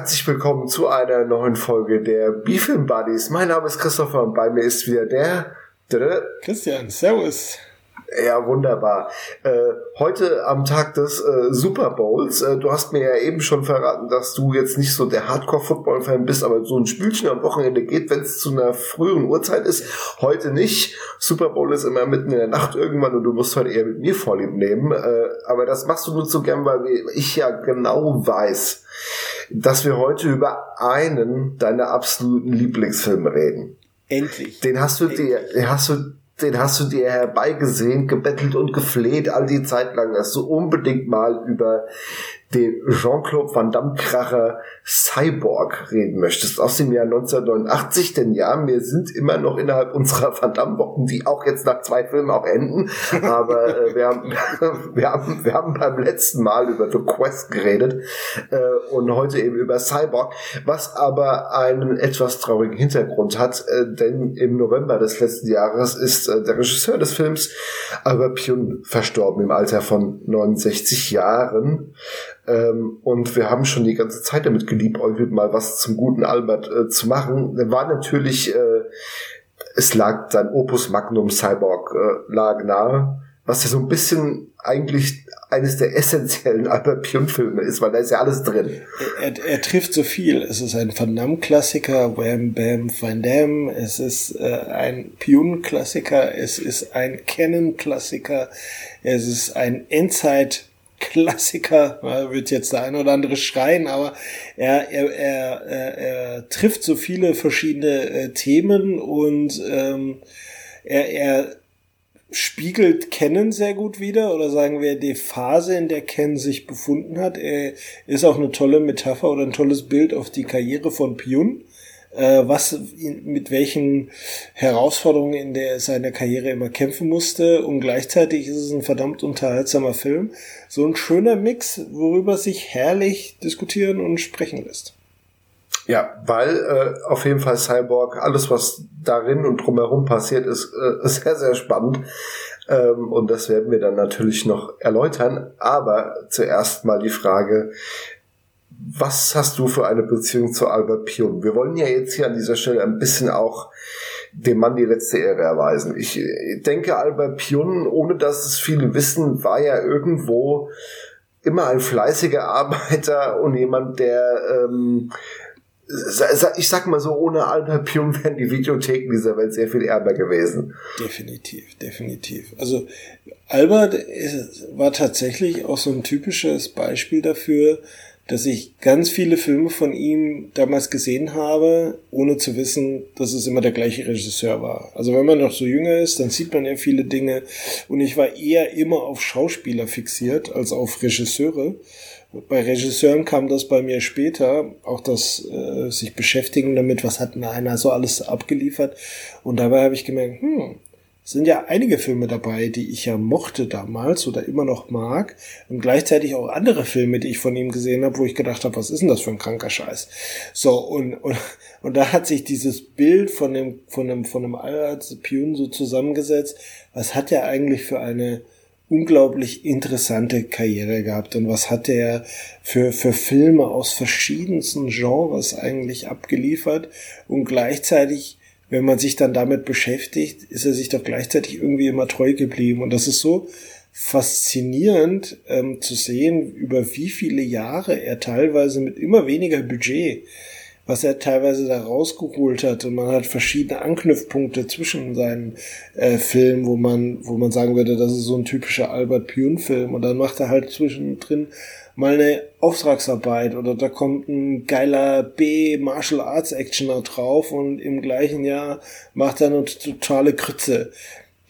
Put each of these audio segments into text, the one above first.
Herzlich willkommen zu einer neuen Folge der B-Film Buddies. Mein Name ist Christopher und bei mir ist wieder der Christian. Servus. Ja, wunderbar. Heute am Tag des Super Bowls. Du hast mir ja eben schon verraten, dass du jetzt nicht so der Hardcore-Football-Fan bist, aber so ein Spielchen am Wochenende geht, wenn es zu einer frühen Uhrzeit ist. Heute nicht. Super Bowl ist immer mitten in der Nacht irgendwann und du musst heute eher mit mir Vorlieb nehmen. Aber das machst du nur so gern, weil ich ja genau weiß, dass wir heute über einen deiner absoluten Lieblingsfilme reden. Endlich. Den hast du dir herbeigesehnt, gebettelt und gefleht all die Zeit lang, dass du unbedingt mal über den Jean-Claude Van Damme-Kracher Cyborg reden möchtest, aus dem Jahr 1989, denn ja, wir sind immer noch innerhalb unserer Van Damme-Wochen, die auch jetzt nach zwei Filmen auch enden, aber wir haben beim letzten Mal über The Quest geredet und heute eben über Cyborg, was aber einen etwas traurigen Hintergrund hat, denn im November des letzten Jahres ist der Regisseur des Films Albert Pyun verstorben im Alter von 69 Jahren. Und wir haben schon die ganze Zeit damit geliebäugelt, mal was zum guten Albert zu machen. War natürlich, es lag sein Opus Magnum Cyborg lag nahe, was ja so ein bisschen eigentlich eines der essentiellen Albert Pyun-Filme ist, weil da ist ja alles drin. Er trifft so viel. Es ist ein Van Damme-Klassiker, Wham Bam Van Damme. Es ist ein Pyun-Klassiker. Es ist ein Cannon-Klassiker. Es ist ein Endzeit-Klassiker, wird jetzt der ein oder andere schreien, aber er trifft so viele verschiedene Themen und er spiegelt Cannon sehr gut wider, oder sagen wir die Phase, in der Cannon sich befunden hat. Ist auch eine tolle Metapher oder ein tolles Bild auf die Karriere von Pyun, mit welchen Herausforderungen in der seiner Karriere immer kämpfen musste, und gleichzeitig ist es ein verdammt unterhaltsamer Film. So ein schöner Mix, worüber sich herrlich diskutieren und sprechen lässt. Ja, weil auf jeden Fall Cyborg, alles was darin und drumherum passiert, ist sehr, sehr spannend. Und das werden wir dann natürlich noch erläutern. Aber zuerst mal die Frage: Was hast du für eine Beziehung zu Albert Pyun? Wir wollen ja jetzt hier an dieser Stelle ein bisschen auch dem Mann die letzte Ehre erweisen. Ich denke, Albert Pyun, ohne dass es viele wissen, war ja irgendwo immer ein fleißiger Arbeiter und jemand, der, ich sag mal so, ohne Albert Pyun wären die Videotheken dieser Welt sehr viel ärmer gewesen. Definitiv, definitiv. Also Albert war tatsächlich auch so ein typisches Beispiel dafür, dass ich ganz viele Filme von ihm damals gesehen habe, ohne zu wissen, dass es immer der gleiche Regisseur war. Also wenn man noch so jünger ist, dann sieht man ja viele Dinge. Und ich war eher immer auf Schauspieler fixiert als auf Regisseure. Bei Regisseuren kam das bei mir später, auch das sich beschäftigen damit, was hat denn einer so alles abgeliefert. Und dabei habe ich gemerkt, sind ja einige Filme dabei, die ich ja mochte damals oder immer noch mag, und gleichzeitig auch andere Filme, die ich von ihm gesehen habe, wo ich gedacht habe, was ist denn das für ein kranker Scheiß? So, und da hat sich dieses Bild von dem Albert Pyun so zusammengesetzt, was hat er eigentlich für eine unglaublich interessante Karriere gehabt und was hat er für Filme aus verschiedensten Genres eigentlich abgeliefert, und gleichzeitig, wenn man sich dann damit beschäftigt, ist er sich doch gleichzeitig irgendwie immer treu geblieben. Und das ist so faszinierend zu sehen, über wie viele Jahre er teilweise mit immer weniger Budget, was er teilweise da rausgeholt hat. Und man hat verschiedene Anknüpfpunkte zwischen seinen Filmen, wo man sagen würde, das ist so ein typischer Albert Pyun-Film. Und dann macht er halt zwischendrin mal eine Auftragsarbeit oder da kommt ein geiler B-Martial Arts Actioner drauf und im gleichen Jahr macht er eine totale Krütze.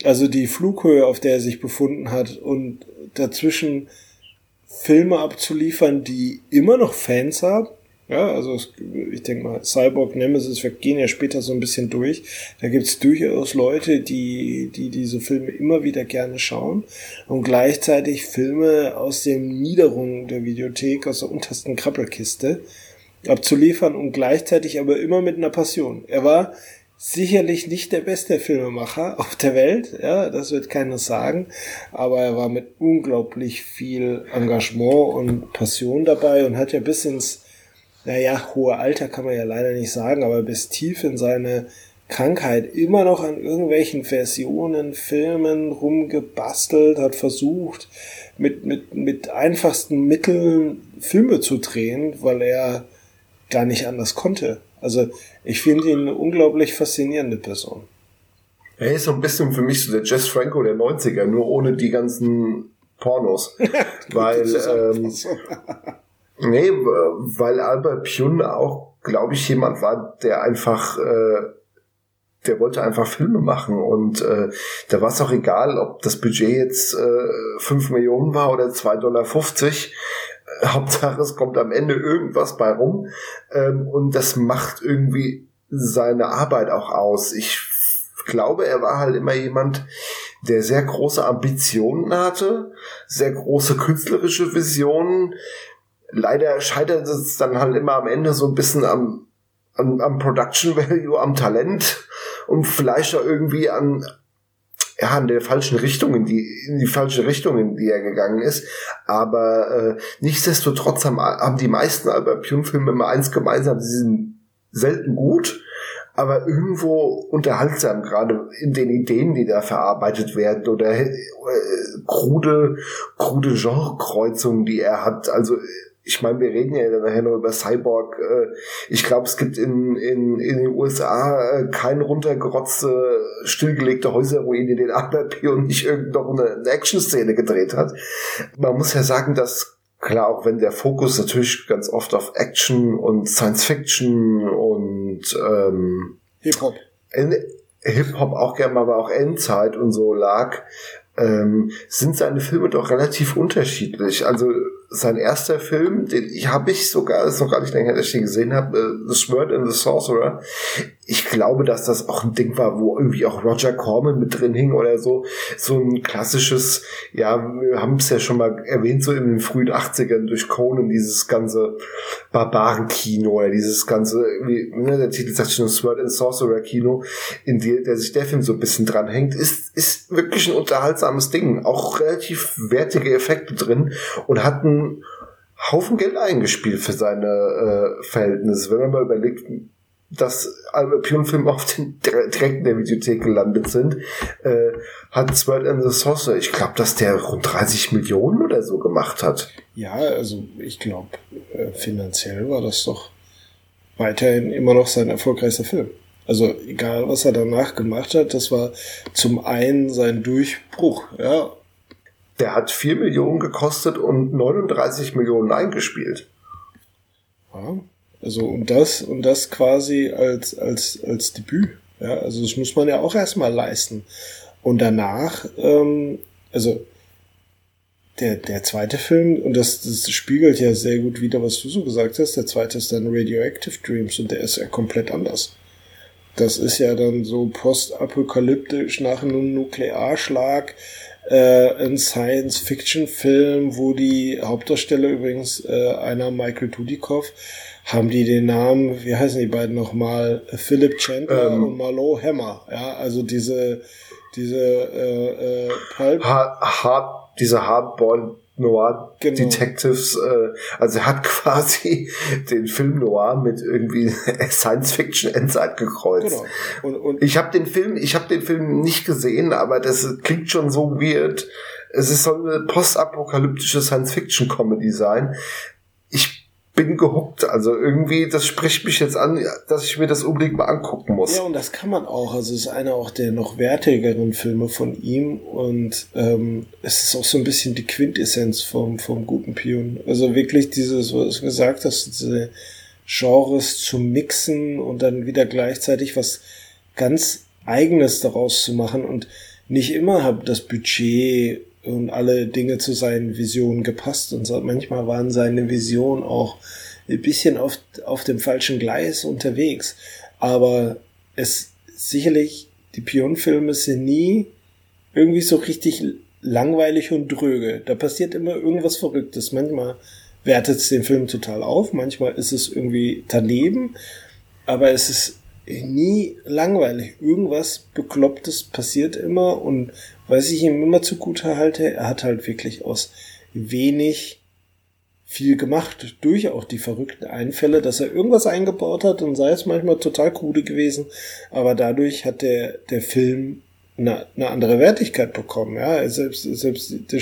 Also die Flughöhe, auf der er sich befunden hat, und dazwischen Filme abzuliefern, die immer noch Fans haben. Ja, also ich denke mal, Cyborg, Nemesis, wir gehen ja später so ein bisschen durch. Da gibt's durchaus Leute, die diese Filme immer wieder gerne schauen, und gleichzeitig Filme aus den Niederungen der Videothek, aus der untersten Krabbelkiste abzuliefern, und gleichzeitig aber immer mit einer Passion. Er war sicherlich nicht der beste Filmemacher auf der Welt, ja, das wird keiner sagen, aber er war mit unglaublich viel Engagement und Passion dabei und hat ja bis ins naja, hohe Alter kann man ja leider nicht sagen, aber bis tief in seine Krankheit immer noch an irgendwelchen Versionen, Filmen rumgebastelt, hat versucht, mit einfachsten Mitteln Filme zu drehen, weil er gar nicht anders konnte. Also ich finde ihn eine unglaublich faszinierende Person. Er ist so ein bisschen für mich so der Jess Franco der 90er, nur ohne die ganzen Pornos. weil Albert Pyun auch, glaube ich, jemand war, der einfach... Der wollte einfach Filme machen und da war es auch egal, ob das Budget jetzt 5 Millionen war oder $2,50. Hauptsache, es kommt am Ende irgendwas bei rum. Und das macht irgendwie seine Arbeit auch aus. Ich glaube, er war halt immer jemand, der sehr große Ambitionen hatte, sehr große künstlerische Visionen. Leider scheitert es dann halt immer am Ende so ein bisschen am Production Value, am Talent und vielleicht auch irgendwie an der falschen Richtung, in die falsche Richtung, in die er gegangen ist. Aber nichtsdestotrotz haben die meisten Albert Pyun-Filme immer eins gemeinsam, sie sind selten gut, aber irgendwo unterhaltsam, gerade in den Ideen, die da verarbeitet werden oder krude Genrekreuzungen, die er hat. Also ich meine, wir reden ja nachher noch über Cyborg. Ich glaube, es gibt in den USA keine runtergerotzte, stillgelegte Häuserruine, den Albert Pyun nicht irgend noch eine Action-Szene gedreht hat. Man muss ja sagen, dass klar, auch wenn der Fokus natürlich ganz oft auf Action und Science-Fiction und Hip-Hop. Hip-Hop auch gerne mal, aber auch Endzeit und so lag, sind seine Filme doch relativ unterschiedlich. Also sein erster Film, den ist noch gar nicht länger, dass ich den gesehen habe, The Sword and the Sorcerer. Ich glaube, dass das auch ein Ding war, wo irgendwie auch Roger Corman mit drin hing oder so. So ein klassisches, ja, wir haben es ja schon mal erwähnt, so in den frühen 80ern durch Conan, dieses ganze Barbaren-Kino oder dieses ganze, der Titel sagt schon, Sword and Sorcerer-Kino, in der sich der Film so ein bisschen dran hängt, ist wirklich ein unterhaltsames Ding. Auch relativ wertige Effekte drin und hat einen Haufen Geld eingespielt für seine Verhältnisse. Wenn man mal überlegt, dass Albert Pyun-Filme auf den Dreck der Videothek gelandet sind, hat Sword and the Sorcerer, ich glaube, dass der rund 30 Millionen oder so gemacht hat. Ja, also ich glaube, finanziell war das doch weiterhin immer noch sein erfolgreichster Film. Also egal, was er danach gemacht hat, das war zum einen sein Durchbruch, ja. Der hat 4 Millionen gekostet und 39 Millionen eingespielt. Ja, also und das quasi als Debüt. Ja, also das muss man ja auch erstmal leisten. Und danach, also der zweite Film, und das spiegelt ja sehr gut wider, was du so gesagt hast, der zweite ist dann Radioactive Dreams und der ist ja komplett anders. Das ist ja dann so postapokalyptisch nach einem Nuklearschlag, ein Science-Fiction-Film, wo die Hauptdarsteller übrigens, einer Michael Dudikoff, haben die den Namen, wie heißen die beiden nochmal, Philip Chandler und Marlowe Hammer, ja, also diese Pulp. Diese Hardboiled Noir Detectives, also er hat quasi den Film Noir mit irgendwie Science Fiction Endzeit gekreuzt. Genau. Und ich habe den Film nicht gesehen, aber das klingt schon so weird. Es ist so eine postapokalyptische Science Fiction Comedy sein. Ich bin gehuckt, also irgendwie, das spricht mich jetzt an, dass ich mir das unbedingt mal angucken muss. Ja, und das kann man auch, also es ist einer auch der noch wertigeren Filme von ihm und es ist auch so ein bisschen die Quintessenz vom guten Pyun. Also wirklich dieses, was du gesagt hast, diese Genres zu mixen und dann wieder gleichzeitig was ganz Eigenes daraus zu machen und nicht immer hat das Budget und alle Dinge zu seinen Visionen gepasst und so. Manchmal waren seine Visionen auch ein bisschen auf dem falschen Gleis unterwegs. Aber sicherlich, die Pyun-Filme sind nie irgendwie so richtig langweilig und dröge. Da passiert immer irgendwas Verrücktes. Manchmal wertet es den Film total auf, manchmal ist es irgendwie daneben, aber es ist nie langweilig. Irgendwas Beklopptes passiert immer und was ich ihm immer zugute halte, er hat halt wirklich aus wenig viel gemacht durch auch die verrückten Einfälle, dass er irgendwas eingebaut hat und sei es manchmal total krude gewesen, aber dadurch hat der Film eine andere Wertigkeit bekommen, ja, selbst die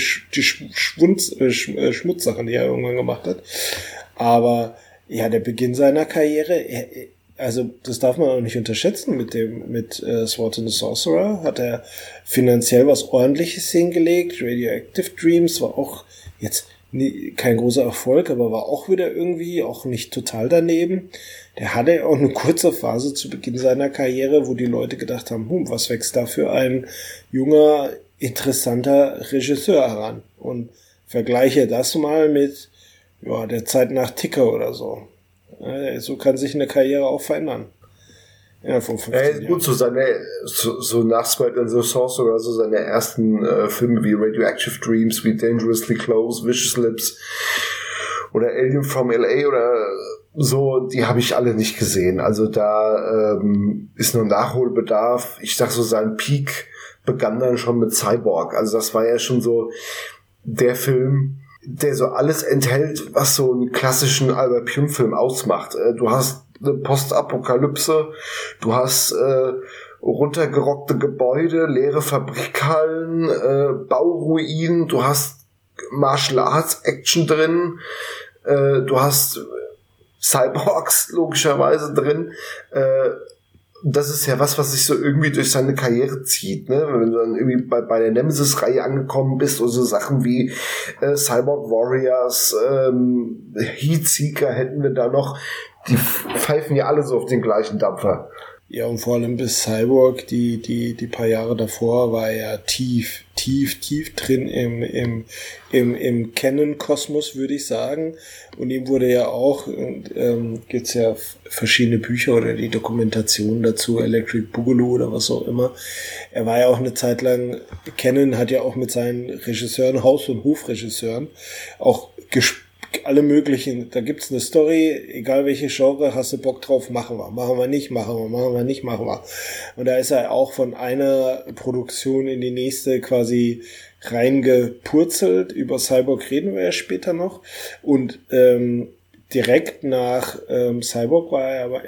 Schmutzsachen, die er irgendwann gemacht hat, aber ja, der Beginn seiner Karriere, also das darf man auch nicht unterschätzen, mit Sword and the Sorcerer hat er finanziell was Ordentliches hingelegt. Radioactive Dreams war auch jetzt kein großer Erfolg, aber war auch wieder irgendwie auch nicht total daneben. Der hatte auch eine kurze Phase zu Beginn seiner Karriere, wo die Leute gedacht haben, was wächst da für ein junger, interessanter Regisseur heran? Und vergleiche das mal mit der Zeit nach Ticker oder so. So kann sich eine Karriere auch verändern. Ja, von 15 Jahren. Gut, so nach Sword and the Sorcerer, so seine ersten Filme wie Radioactive Dreams, wie Dangerously Close, Vicious Lips oder Alien from L.A. oder so, die habe ich alle nicht gesehen. Also da ist noch Nachholbedarf. Ich sag so, sein Peak begann dann schon mit Cyborg. Also das war ja schon so der Film, der so alles enthält, was so einen klassischen Albert Pyun Film ausmacht. Du hast eine Postapokalypse, du hast runtergerockte Gebäude, leere Fabrikhallen, Bauruinen, du hast Martial Arts Action drin, du hast Cyborgs logischerweise drin. Das ist ja was sich so irgendwie durch seine Karriere zieht, ne? Wenn du dann irgendwie bei der Nemesis-Reihe angekommen bist oder so Sachen wie Cyborg Warriors, Heatseeker hätten wir da noch, die pfeifen ja alle so auf den gleichen Dampfer. Ja, und vor allem bis Cyborg, die paar Jahre davor, war ja tief drin im Canon-Kosmos, würde ich sagen. Und ihm wurde ja auch, gibt's ja verschiedene Bücher oder die Dokumentationen dazu, Electric Boogaloo oder was auch immer. Er war ja auch eine Zeit lang, Cannon hat ja auch mit seinen Regisseuren, Haus- und Hofregisseuren, auch alle möglichen, da gibt's eine Story, egal welche Genre, hast du Bock drauf, machen wir. Und da ist er auch von einer Produktion in die nächste quasi reingepurzelt. Über Cyborg reden wir ja später noch. Und direkt nach Cyborg war er aber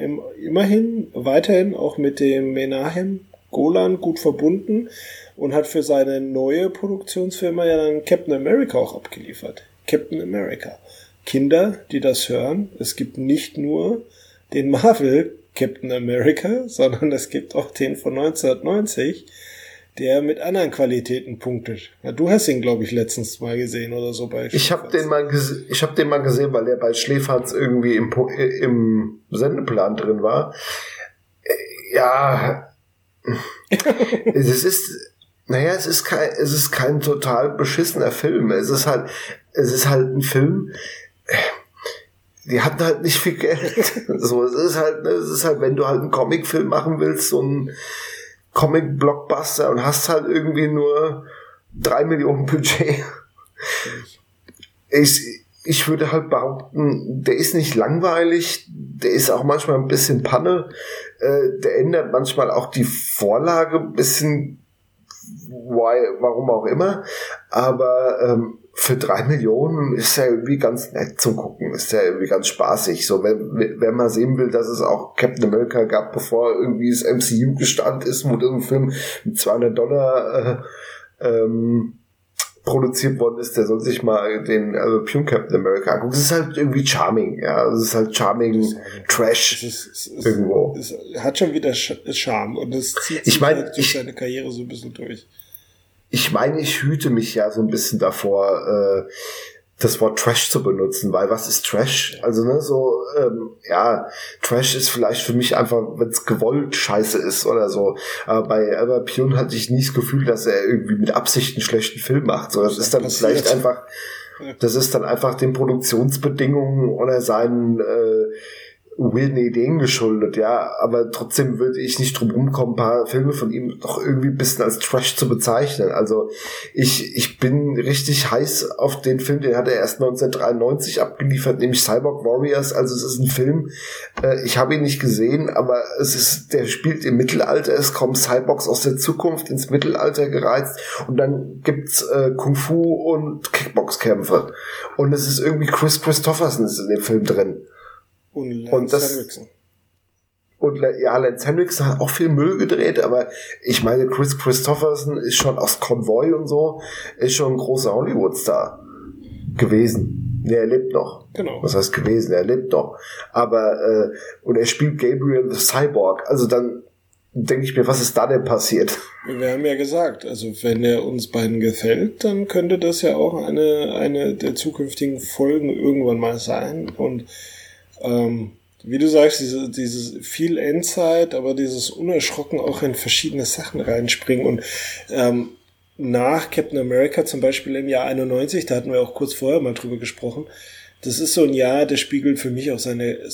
weiterhin auch mit dem Menahem Golan gut verbunden und hat für seine neue Produktionsfirma ja dann Captain America auch abgeliefert. Captain America. Kinder, die das hören, es gibt nicht nur den Marvel Captain America, sondern es gibt auch den von 1990, der mit anderen Qualitäten punktet. Ja, du hast ihn, glaube ich, letztens mal gesehen oder so bei Schläferz. Ich habe den mal gesehen, weil der bei Schläferz irgendwie im Sendeplan drin war. Ja, es ist kein total beschissener Film. Es ist halt ein Film, die hatten halt nicht viel Geld. So, es ist halt, wenn du halt einen Comicfilm machen willst, so ein Comic-Blockbuster, und hast halt irgendwie nur 3 Millionen Budget. Ich würde halt behaupten, der ist nicht langweilig, der ist auch manchmal ein bisschen Panne, der ändert manchmal auch die Vorlage ein bisschen, warum auch immer, aber für 3 Millionen ist ja irgendwie ganz nett zum Gucken, ist ja irgendwie ganz spaßig. So, wenn man sehen will, dass es auch Captain America gab, bevor irgendwie das MCU gestanden ist, wo irgendein Film mit $200 produziert worden ist, der soll sich mal den Pyun Captain America angucken. Es ist halt irgendwie charming, ja. Es ist halt charming, Trash irgendwo. Es hat schon wieder Charme und es zieht sich durch seine Karriere so ein bisschen durch. Ich meine, ich hüte mich ja so ein bisschen davor, das Wort Trash zu benutzen, weil was ist Trash? Also, Trash ist vielleicht für mich einfach, wenn es gewollt scheiße ist oder so. Aber bei Albert Pyun hatte ich nie das Gefühl, dass er irgendwie mit Absicht einen schlechten Film macht. So, das ist dann einfach den Produktionsbedingungen oder seinen wilden Ideen geschuldet, ja, aber trotzdem würde ich nicht drum rumkommen, ein paar Filme von ihm doch irgendwie ein bisschen als Trash zu bezeichnen. Also ich bin richtig heiß auf den Film, den hat er erst 1993 abgeliefert, nämlich Cyborg Warriors. Also es ist ein Film, ich habe ihn nicht gesehen, aber der spielt im Mittelalter, es kommen Cyborgs aus der Zukunft ins Mittelalter gereizt und dann gibt's Kung Fu und Kickboxkämpfe. Und es ist irgendwie Kris Kristofferson ist in dem Film drin. Und Lance Henriksen. Und ja, Lance Henriksen hat auch viel Müll gedreht, aber ich meine, Kris Kristofferson ist schon aus Konvoi und so, ist schon ein großer Hollywood-Star gewesen. Ne, er lebt noch. Genau. Was heißt gewesen? Er lebt noch. Aber, und er spielt Gabriel the Cyborg. Also dann denke ich mir, was ist da denn passiert? Wir haben ja gesagt, also wenn er uns beiden gefällt, dann könnte das ja auch eine der zukünftigen Folgen irgendwann mal sein. Und wie du sagst, dieses viel Endzeit, aber dieses unerschrocken auch in verschiedene Sachen reinspringen und nach Captain America zum Beispiel im Jahr 91, da hatten wir auch kurz vorher mal drüber gesprochen, das ist so ein Jahr, der spiegelt für mich auch seine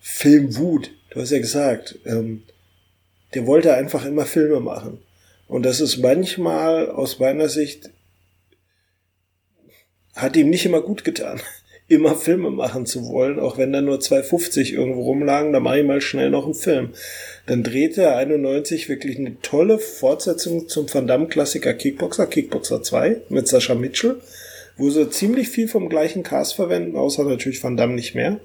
Filmwut. Du hast ja gesagt, der wollte einfach immer Filme machen. Und das ist manchmal aus meiner Sicht hat ihm nicht immer gut getan, immer Filme machen zu wollen, auch wenn da nur 2,50 irgendwo rumlagen, dann mache ich mal schnell noch einen Film. Dann drehte er 91 wirklich eine tolle Fortsetzung zum Van Damme-Klassiker Kickboxer, Kickboxer 2 mit Sasha Mitchell, wo sie ziemlich viel vom gleichen Cast verwenden, außer natürlich Van Damme nicht mehr.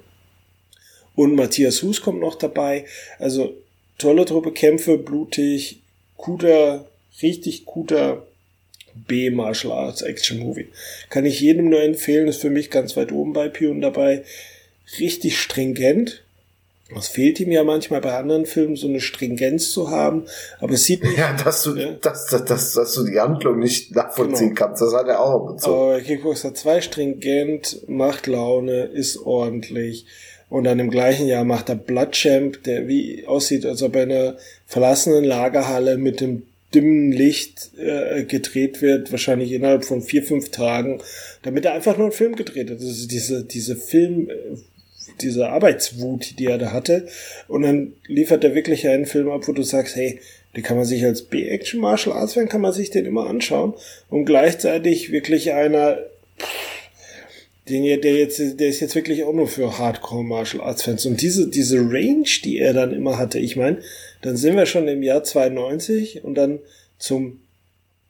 Und Matthias Hus kommt noch dabei. Also tolle Truppe, Kämpfe, blutig, richtig guter B-Martial Arts Action Movie. Kann ich jedem nur empfehlen, ist für mich ganz weit oben bei Pyun dabei. Richtig stringent. Das fehlt ihm ja manchmal bei anderen Filmen, so eine Stringenz zu haben. Aber es sieht nicht... Ja, dass du die Handlung nicht nachvollziehen kannst, das hat er auch bezogen. Aber Kickboxer 2 stringent, macht Laune, ist ordentlich. Und dann im gleichen Jahr macht er Bloodchamp, der wie aussieht, als ob er in einer verlassenen Lagerhalle mit dem dünnen Licht gedreht wird, wahrscheinlich innerhalb von 4-5 Tagen, damit er einfach nur einen Film gedreht hat. Das ist diese Arbeitswut, die er da hatte. Und dann liefert er wirklich einen Film ab, wo du sagst, hey, den kann man sich als B-Action Martial Arts Fan, kann man sich den immer anschauen. Und gleichzeitig wirklich einer... Der ist jetzt wirklich auch nur für Hardcore-Martial-Arts-Fans. Und diese Range, die er dann immer hatte, ich meine, dann sind wir schon im Jahr 92 und dann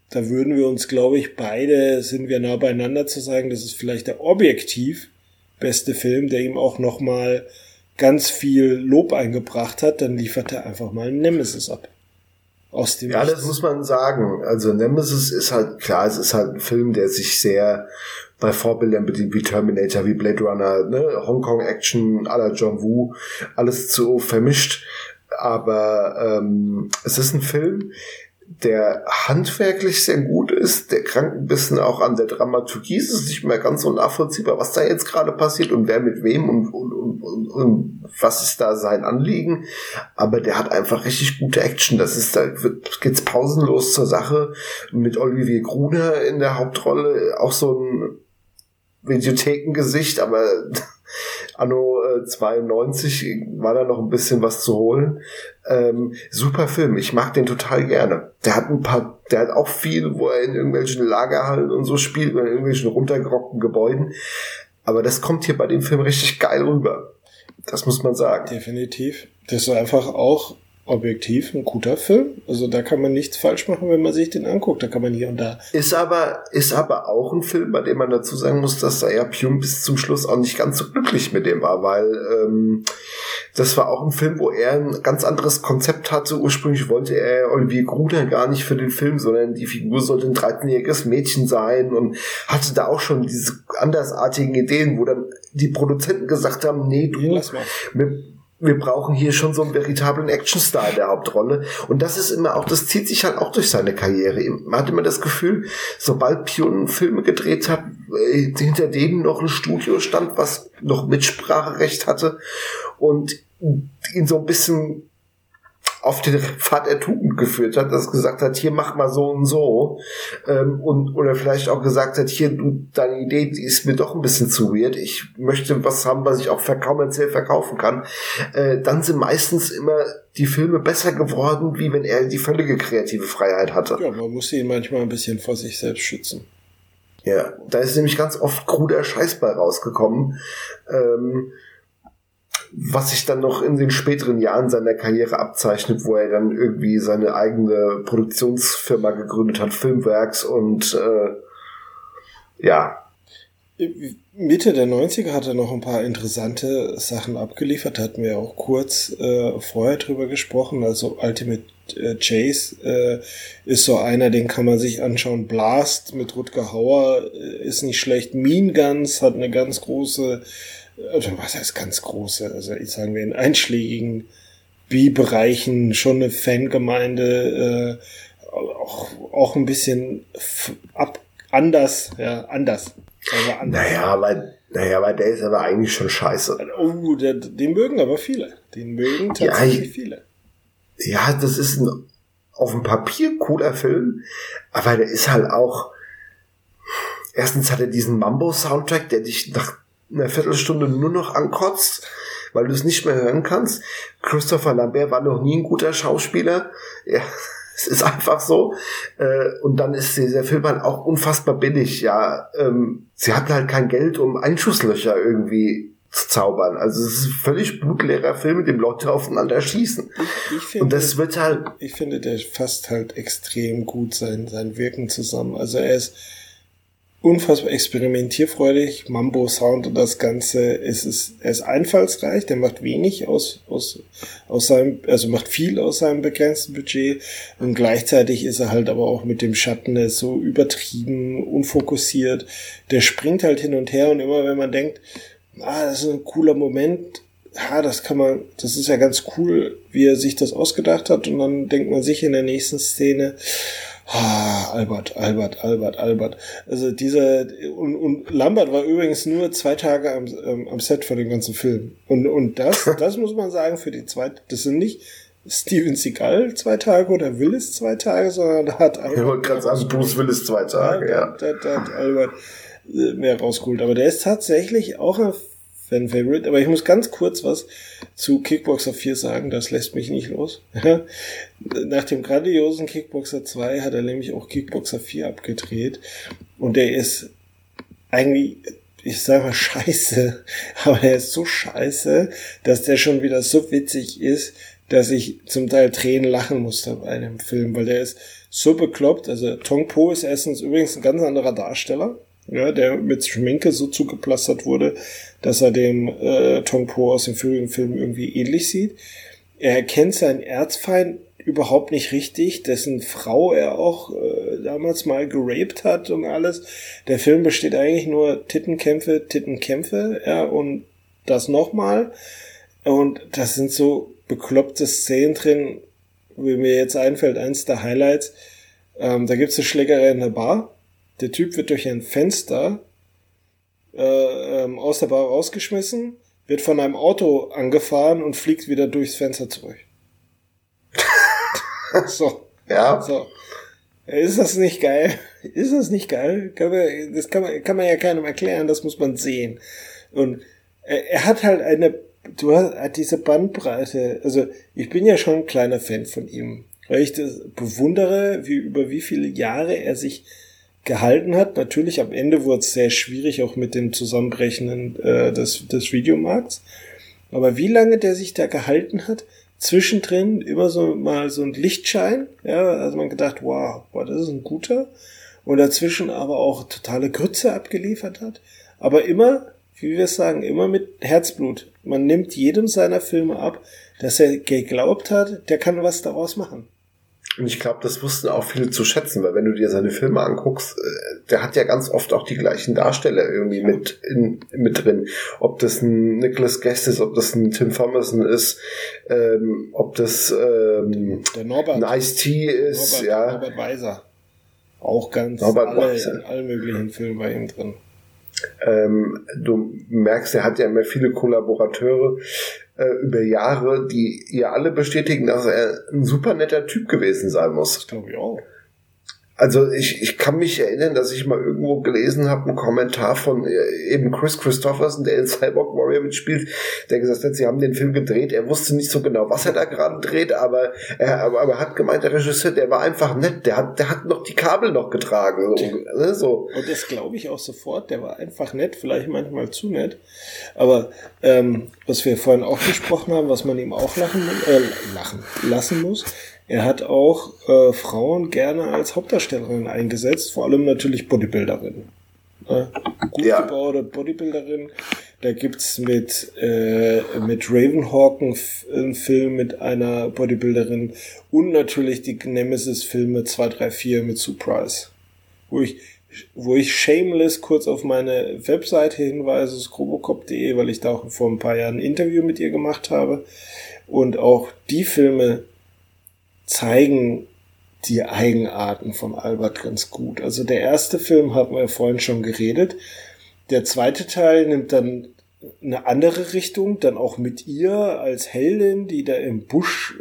da würden wir uns, glaube ich, beide sind wir nah beieinander zu sagen, das ist vielleicht der objektiv beste Film, der ihm auch nochmal ganz viel Lob eingebracht hat, dann liefert er einfach mal einen Nemesis ab. Ja, das muss man sagen. Also Nemesis ist halt, klar, es ist halt ein Film, der sich sehr bei Vorbildern bedient, wie Terminator, wie Blade Runner, ne? Hongkong-Action à la John Woo, alles so vermischt. Aber es ist ein Film, der handwerklich sehr gut ist, der krankt ein bisschen auch an der Dramaturgie, es ist nicht mehr ganz so nachvollziehbar, was da jetzt gerade passiert und wer mit wem und was ist da sein Anliegen, aber der hat einfach richtig gute Action, da geht's pausenlos zur Sache, mit Olivier Gruner in der Hauptrolle, auch so ein Videothekengesicht, aber anno 92 war da noch ein bisschen was zu holen. Super Film, ich mag den total gerne. Der hat auch viel, wo er in irgendwelchen Lagerhallen und so spielt, in irgendwelchen runtergerockten Gebäuden. Aber das kommt hier bei dem Film richtig geil rüber. Das muss man sagen. Definitiv. Das ist einfach auch objektiv ein guter Film. Also da kann man nichts falsch machen, wenn man sich den anguckt. Da kann man hier und da... Ist aber auch ein Film, bei dem man dazu sagen muss, dass da ja Pyun bis zum Schluss auch nicht ganz so glücklich mit dem war, weil das war auch ein Film, wo er ein ganz anderes Konzept hatte. Ursprünglich wollte er Olivier Gruner gar nicht für den Film, sondern die Figur sollte ein 13-jähriges Mädchen sein und hatte da auch schon diese andersartigen Ideen, wo dann die Produzenten gesagt haben, nee, du... Lass mal. Wir brauchen hier schon so einen veritablen Actionstar in der Hauptrolle. Und das ist immer auch, das zieht sich halt auch durch seine Karriere. Man hat immer das Gefühl, sobald Pyun Filme gedreht hat, hinter denen noch ein Studio stand, was noch Mitspracherecht hatte und ihn so ein bisschen auf den Pfad der Tugend geführt hat, das gesagt hat, hier mach mal so und so, und oder vielleicht auch gesagt hat, hier, du, deine Idee, die ist mir doch ein bisschen zu weird, ich möchte was haben, was ich auch kommerziell verkaufen kann, dann sind meistens immer die Filme besser geworden, wie wenn er die völlige kreative Freiheit hatte. Ja, man muss ihn manchmal ein bisschen vor sich selbst schützen. Ja, da ist nämlich ganz oft kruder Scheiß bei rausgekommen, was sich dann noch in den späteren Jahren seiner Karriere abzeichnet, wo er dann irgendwie seine eigene Produktionsfirma gegründet hat, Filmwerks, und ja. Mitte der 90er hat er noch ein paar interessante Sachen abgeliefert, hatten wir auch kurz vorher drüber gesprochen, also Ultimate Chase ist so einer, den kann man sich anschauen. Blast mit Rutger Hauer ist nicht schlecht. Mean Guns hat eine ganz große, also was heißt ganz große, also ich sagen wir in einschlägigen B-Bereichen schon eine Fangemeinde, auch ein bisschen anders. Naja, weil der ist aber eigentlich schon scheiße. Oh, den mögen aber viele. Den mögen tatsächlich viele. Ja, das ist ein auf dem Papier cooler Film, aber der ist halt auch, erstens hat er diesen Mambo-Soundtrack, der dich nach einer Viertelstunde nur noch ankotzt, weil du es nicht mehr hören kannst. Christopher Lambert war noch nie ein guter Schauspieler. Ja, es ist einfach so. Und dann ist dieser Film halt auch unfassbar billig. Ja, sie hatten halt kein Geld, um Einschusslöcher irgendwie zu zaubern. Also es ist ein völlig blutleerer Film, mit dem Leute aufeinander schießen. Ich finde, der fasst halt extrem gut sein Wirken zusammen. Also er ist unfassbar experimentierfreudig, Mambo-Sound und das Ganze. Er ist einfallsreich, der macht wenig aus seinem, also macht viel aus seinem begrenzten Budget, und gleichzeitig ist er halt aber auch mit dem Schatten, der ist so übertrieben, unfokussiert. Der springt halt hin und her, und immer wenn man denkt, das ist ein cooler Moment, das ist ja ganz cool, wie er sich das ausgedacht hat, und dann denkt man sich in der nächsten Szene, Albert. Also und Lambert war übrigens nur 2 Tage am Set von dem ganzen Film. Und das muss man sagen, das sind nicht Steven Seagal 2 Tage oder Willis 2 Tage, sondern da hat Albert. Ich wollte gerade sagen, Bruce Willis 2 Tage, ja. Da hat Albert mehr rausgeholt. Aber der ist tatsächlich auch ein Fan-Favorite. Aber ich muss ganz kurz was zu Kickboxer 4 sagen, das lässt mich nicht los. Nach dem grandiosen Kickboxer 2 hat er nämlich auch Kickboxer 4 abgedreht. Und der ist eigentlich, ich sag mal, scheiße. Aber er ist so scheiße, dass der schon wieder so witzig ist, dass ich zum Teil Tränen lachen musste bei einem Film, weil der ist so bekloppt. Also Tong Po ist erstens übrigens ein ganz anderer Darsteller. Ja, der mit Schminke so zugeplastert wurde, dass er dem Tong Po aus dem vorigen Film irgendwie ähnlich sieht. Er erkennt seinen Erzfeind überhaupt nicht richtig, dessen Frau er auch damals mal geraped hat und alles. Der Film besteht eigentlich nur Tittenkämpfe, ja, und das nochmal. Und das sind so bekloppte Szenen drin, wie mir jetzt einfällt, eins der Highlights. Da gibt's eine Schlägerei in der Bar. Der Typ wird durch ein Fenster aus der Bar rausgeschmissen, wird von einem Auto angefahren und fliegt wieder durchs Fenster zurück. So. Ja. So. Ist das nicht geil? Ist das nicht geil? Das kann man ja keinem erklären, das muss man sehen. Und er hat halt diese Bandbreite. Also ich bin ja schon ein kleiner Fan von ihm, weil ich das bewundere, über wie viele Jahre er sich gehalten hat. Natürlich, am Ende wurde es sehr schwierig, auch mit dem Zusammenbrechen des Videomarkts. Aber wie lange der sich da gehalten hat, zwischendrin immer so mal so ein Lichtschein, ja, also man gedacht, wow, das ist ein guter, und dazwischen aber auch totale Grütze abgeliefert hat. Aber immer, wie wir sagen, immer mit Herzblut. Man nimmt jedem seiner Filme ab, dass er geglaubt hat, der kann was daraus machen. Und ich glaube, das wussten auch viele zu schätzen, weil wenn du dir seine Filme anguckst, der hat ja ganz oft auch die gleichen Darsteller irgendwie mit drin. Ob das ein Nicolas Guest ist, ob das ein Tim Thomerson ist, ob das ein Ice-T ist. Norbert Weiser. Auch ganz in allen möglichen Filmen bei ihm drin. Du merkst, er hat ja immer viele Kollaborateure. über Jahre, die ihr alle bestätigen, dass er ein super netter Typ gewesen sein muss. Das glaube ich auch. Also ich kann mich erinnern, dass ich mal irgendwo gelesen habe, einen Kommentar von eben Kris Kristofferson, der in Cyborg Warrior mitspielt, der gesagt hat, sie haben den Film gedreht, er wusste nicht so genau, was er da gerade dreht, aber hat gemeint, der Regisseur, der war einfach nett, der hat noch die Kabel noch getragen. So. Und das glaube ich auch sofort, der war einfach nett, vielleicht manchmal zu nett, aber was wir vorhin auch besprochen haben, was man ihm auch lassen muss, er hat auch Frauen gerne als Hauptdarstellerin eingesetzt, vor allem natürlich Bodybuilderinnen. Gut gebaute Bodybuilderin. Da gibt's mit Ravenhawk einen Film mit einer Bodybuilderin und natürlich die Nemesis-Filme 2, 3, 4 mit Sue Price. Wo ich shameless kurz auf meine Webseite hinweise, skrobocop.de, weil ich da auch vor ein paar Jahren ein Interview mit ihr gemacht habe. Und auch die Filme zeigen die Eigenarten von Albert ganz gut. Also der erste Film, haben wir ja vorhin schon geredet. Der zweite Teil nimmt dann eine andere Richtung, dann auch mit ihr als Heldin, die da im Busch,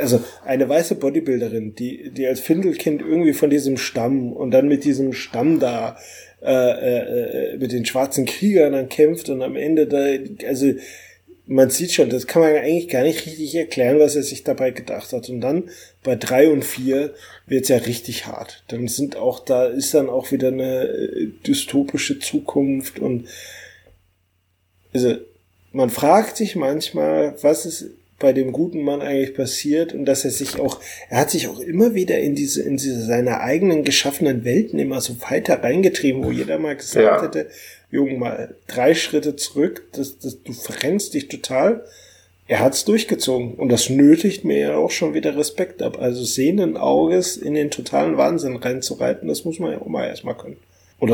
also eine weiße Bodybuilderin, die als Findelkind irgendwie von diesem Stamm und dann mit diesem Stamm da mit den schwarzen Kriegern dann kämpft und am Ende da, also man sieht schon, das kann man eigentlich gar nicht richtig erklären, was er sich dabei gedacht hat. Und dann bei 3 und 4 wird's ja richtig hart. Dann ist dann auch wieder eine dystopische Zukunft und also man fragt sich manchmal, was ist bei dem guten Mann eigentlich passiert und dass er hat sich auch immer wieder in diese seiner eigenen geschaffenen Welten immer so weiter reingetrieben, wo jeder mal gesagt hätte, Junge, mal 3 Schritte zurück, du verrennst dich total. Er hat's durchgezogen und das nötigt mir ja auch schon wieder Respekt ab. Also sehenden Auges in den totalen Wahnsinn reinzureiten, das muss man ja auch mal erstmal können. Und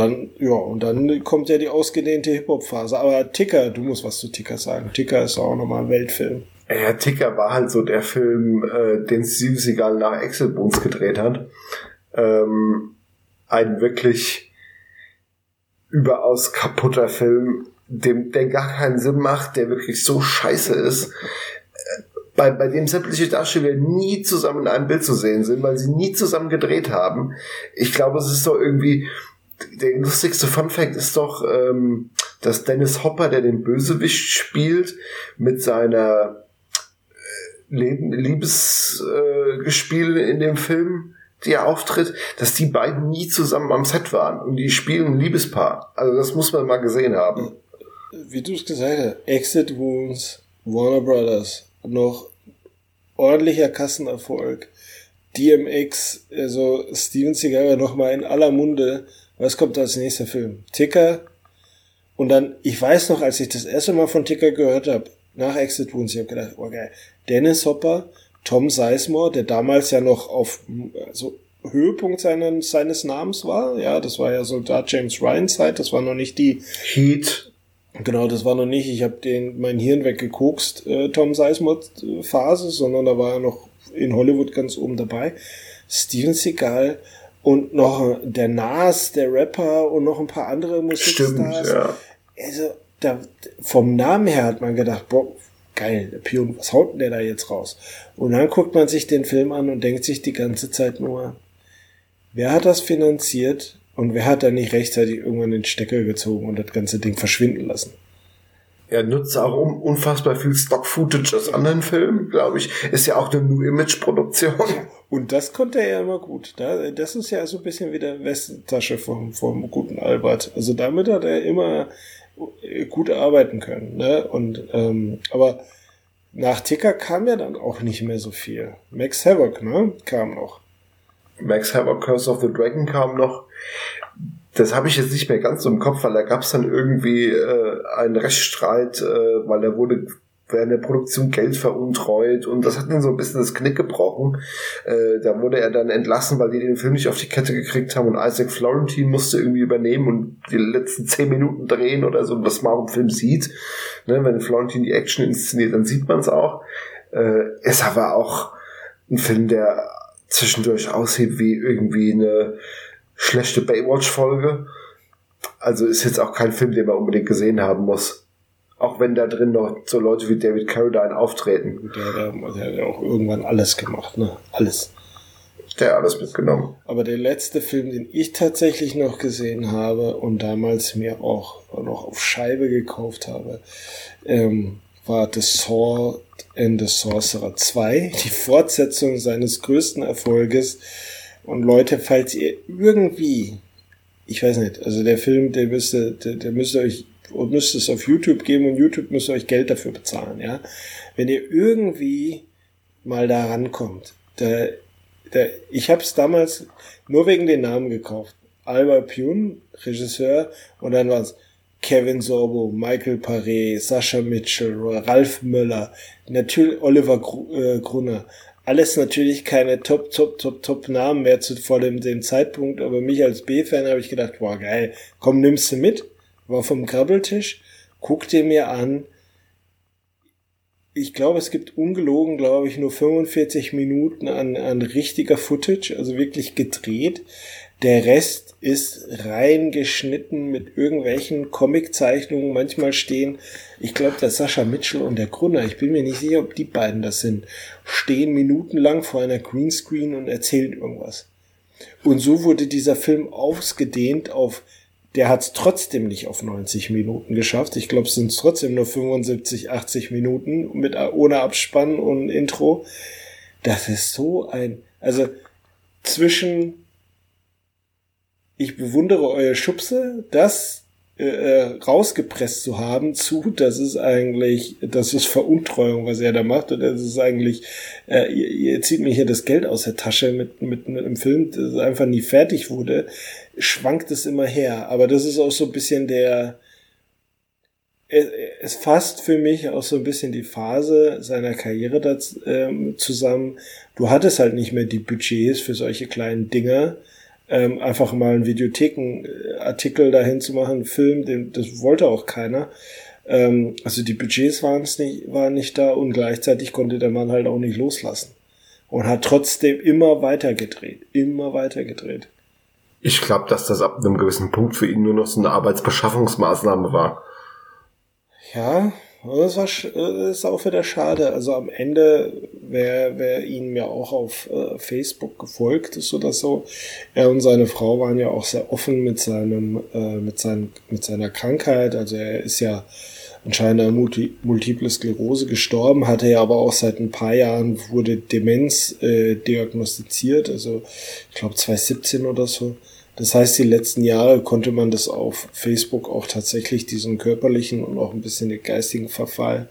dann kommt ja die ausgedehnte Hip-Hop-Phase. Aber Ticker, du musst was zu Ticker sagen. Ticker ist auch nochmal ein Weltfilm. Ja, Ticker war halt so der Film, den Steven Seagal nach Exit Wounds gedreht hat. Ein wirklich überaus kaputter Film, der gar keinen Sinn macht, der wirklich so scheiße ist, bei dem sämtliche Darsteller nie zusammen in einem Bild zu sehen sind, weil sie nie zusammen gedreht haben. Ich glaube, es ist doch irgendwie, der lustigste Funfact ist doch, dass Dennis Hopper, der den Bösewicht spielt, mit seiner Liebesgespiel in dem Film, der auftritt, dass die beiden nie zusammen am Set waren und die spielen ein Liebespaar. Also das muss man mal gesehen haben. Wie du es gesagt hast, Exit Wounds, Warner Brothers, noch ordentlicher Kassenerfolg, DMX, also Steven Seagal nochmal in aller Munde. Was kommt als nächster Film? Ticker. Und dann, ich weiß noch, als ich das erste Mal von Ticker gehört habe, nach Exit Wounds, ich habe gedacht, oh geil, Dennis Hopper, Tom Sizemore, der damals ja noch auf so Höhepunkt seines Namens war. Ja, das war ja Soldat James Ryan Zeit. Das war noch nicht die Heat. Genau, das war noch nicht. Ich habe mein Hirn weggekokst, Tom Sizemore Phase, sondern da war er noch in Hollywood ganz oben dabei. Steven Seagal und noch der Nas, der Rapper und noch ein paar andere Musikstars. Stimmt, ja. Also vom Namen her hat man gedacht, boah, geil, der Pion, was haut denn der da jetzt raus? Und dann guckt man sich den Film an und denkt sich die ganze Zeit nur, wer hat das finanziert und wer hat da nicht rechtzeitig irgendwann den Stecker gezogen und das ganze Ding verschwinden lassen? Er nutzt auch unfassbar viel Stock-Footage aus anderen Filmen, glaube ich. Ist ja auch eine New-Image-Produktion. Und das konnte er ja immer gut. Das ist ja so ein bisschen wie der Westentasche vom guten Albert. Also damit hat er immer gut arbeiten können, ne? Und aber nach Ticker kam ja dann auch nicht mehr so viel. Max Havoc, ne? Kam noch. Max Havoc, Curse of the Dragon kam noch. Das habe ich jetzt nicht mehr ganz so im Kopf, weil da gab es dann irgendwie einen Rechtsstreit, weil er wurde während der Produktion Geld veruntreut und das hat dann so ein bisschen das Knick gebrochen. Da wurde er dann entlassen, weil die den Film nicht auf die Kette gekriegt haben und Isaac Florentine musste irgendwie übernehmen und die letzten 10 Minuten drehen oder so, was man auch im Film sieht. Ne, wenn Florentine die Action inszeniert, dann sieht man es auch. Es war auch ein Film, der zwischendurch aussieht wie irgendwie eine schlechte Baywatch-Folge. Also ist jetzt auch kein Film, den man unbedingt gesehen haben muss. Auch wenn da drin noch so Leute wie David Carradine auftreten. Der hat ja auch irgendwann alles gemacht, ne? Alles. Der hat alles mitgenommen. Aber der letzte Film, den ich tatsächlich noch gesehen habe und damals mir auch noch auf Scheibe gekauft habe, war The Sword and the Sorcerer 2, die Fortsetzung seines größten Erfolges. Und Leute, falls ihr irgendwie, ich weiß nicht, also der Film, der müsste euch, und müsst es auf YouTube geben und YouTube müsst euch Geld dafür bezahlen, ja. Wenn ihr irgendwie mal da rankommt, ich habe es damals nur wegen den Namen gekauft. Albert Pyun, Regisseur, und dann war es Kevin Sorbo, Michael Paré, Sasha Mitchell, Ralf Möller, natürlich Oliver Gruner. Alles natürlich keine top Namen mehr zu vor dem Zeitpunkt, aber mich als B-Fan habe ich gedacht, boah, geil, komm, nimmst du mit. War vom Krabbeltisch, guck dir mir an. Ich glaube, es gibt ungelogen, nur 45 Minuten an richtiger Footage, also wirklich gedreht. Der Rest ist rein geschnitten mit irgendwelchen Comiczeichnungen. Manchmal stehen, ich glaube, der Sascha Mitchell und der Gruner, ich bin mir nicht sicher, ob die beiden das sind, stehen minutenlang vor einer Greenscreen und erzählen irgendwas. Und so wurde dieser Film ausgedehnt auf... Der hat es trotzdem nicht auf 90 Minuten geschafft. Ich glaube, es sind trotzdem nur 75, 80 Minuten ohne Abspann und Intro. Das ist so ein... Also zwischen ich bewundere eure Schubse, das rausgepresst zu haben, das ist Veruntreuung, was er da macht. Und das ist eigentlich, ihr zieht mir hier das Geld aus der Tasche mit einem Film, das einfach nie fertig wurde, schwankt es immer her. Aber das ist auch so ein bisschen es fasst für mich auch so ein bisschen die Phase seiner Karriere zusammen. Du hattest halt nicht mehr die Budgets für solche kleinen Dinger, einfach mal einen Videothekenartikel dahin zu machen, einen Film, das wollte auch keiner. Also die Budgets waren nicht da und gleichzeitig konnte der Mann halt auch nicht loslassen. Und hat trotzdem immer weiter gedreht. Ich glaube, dass das ab einem gewissen Punkt für ihn nur noch so eine Arbeitsbeschaffungsmaßnahme war. Ja, das ist auch wieder schade. Also am Ende wäre ihm ja auch auf Facebook gefolgt, ist oder so. Er und seine Frau waren ja auch sehr offen mit seiner Krankheit. Also er ist ja anscheinend an Multiple Sklerose gestorben, hatte ja aber auch seit ein paar Jahren wurde Demenz diagnostiziert. Also ich glaube 2017 oder so. Das heißt, die letzten Jahre konnte man das auf Facebook auch tatsächlich diesen körperlichen und auch ein bisschen den geistigen Verfall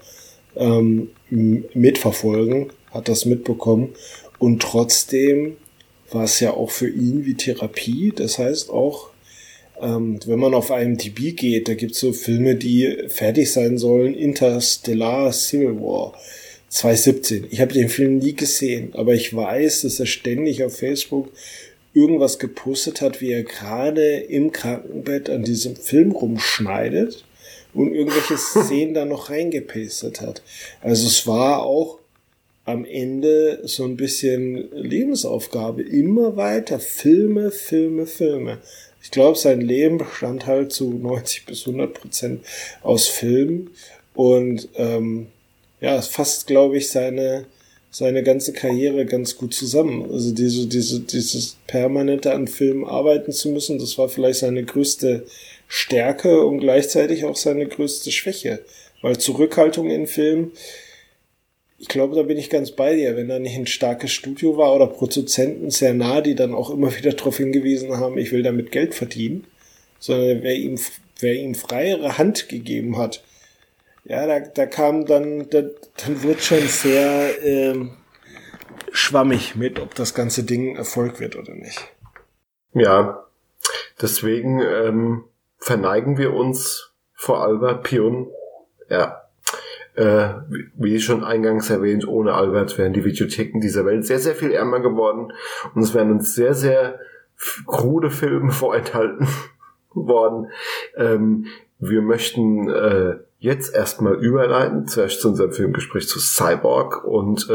mitverfolgen, hat das mitbekommen. Und trotzdem war es ja auch für ihn wie Therapie. Das heißt auch, wenn man auf IMDb geht, da gibt es so Filme, die fertig sein sollen, Interstellar, Civil War, 2017. Ich habe den Film nie gesehen, aber ich weiß, dass er ständig auf Facebook irgendwas gepostet hat, wie er gerade im Krankenbett an diesem Film rumschneidet und irgendwelche Szenen da noch reingepastet hat. Also es war auch am Ende so ein bisschen Lebensaufgabe. Immer weiter Filme. Ich glaube, sein Leben bestand halt zu 90-100% aus Filmen und fasst, glaube ich, seine ganze Karriere ganz gut zusammen. Also dieses permanente an Filmen arbeiten zu müssen, das war vielleicht seine größte Stärke und gleichzeitig auch seine größte Schwäche. Weil Zurückhaltung in Filmen, ich glaube, da bin ich ganz bei dir, wenn da nicht ein starkes Studio war oder Produzenten sehr nah, die dann auch immer wieder darauf hingewiesen haben, ich will damit Geld verdienen, sondern wer ihm freiere Hand gegeben hat, ja, da kam dann wird schon sehr schwammig mit, ob das ganze Ding Erfolg wird oder nicht. Ja, deswegen verneigen wir uns vor Albert Pyun. Ja, wie schon eingangs erwähnt, ohne Albert wären die Videotheken dieser Welt sehr, sehr viel ärmer geworden und es wären uns sehr, sehr krude Filme vorenthalten worden. Wir möchten jetzt erstmal überleiten, zuerst zu unserem Filmgespräch zu Cyborg und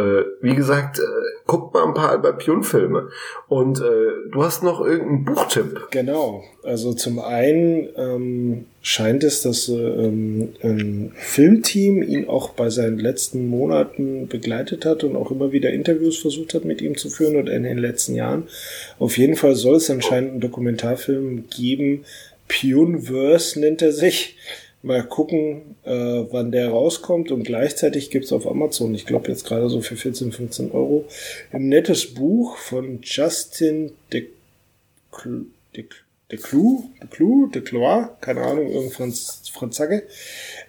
wie gesagt, guckt mal ein paar Albert Pyun-Filme. Und du hast noch irgendeinen Buchtipp. Genau. Also zum einen scheint es, dass ein Filmteam ihn auch bei seinen letzten Monaten begleitet hat und auch immer wieder Interviews versucht hat, mit ihm zu führen und in den letzten Jahren. Auf jeden Fall soll es anscheinend einen Dokumentarfilm geben. Pyunverse nennt er sich. Mal gucken, wann der rauskommt. Und gleichzeitig gibt's auf Amazon, ich glaube jetzt gerade so für 14, 15 Euro, ein nettes Buch von Justin Declois, keine Ahnung, irgendein Franzacke.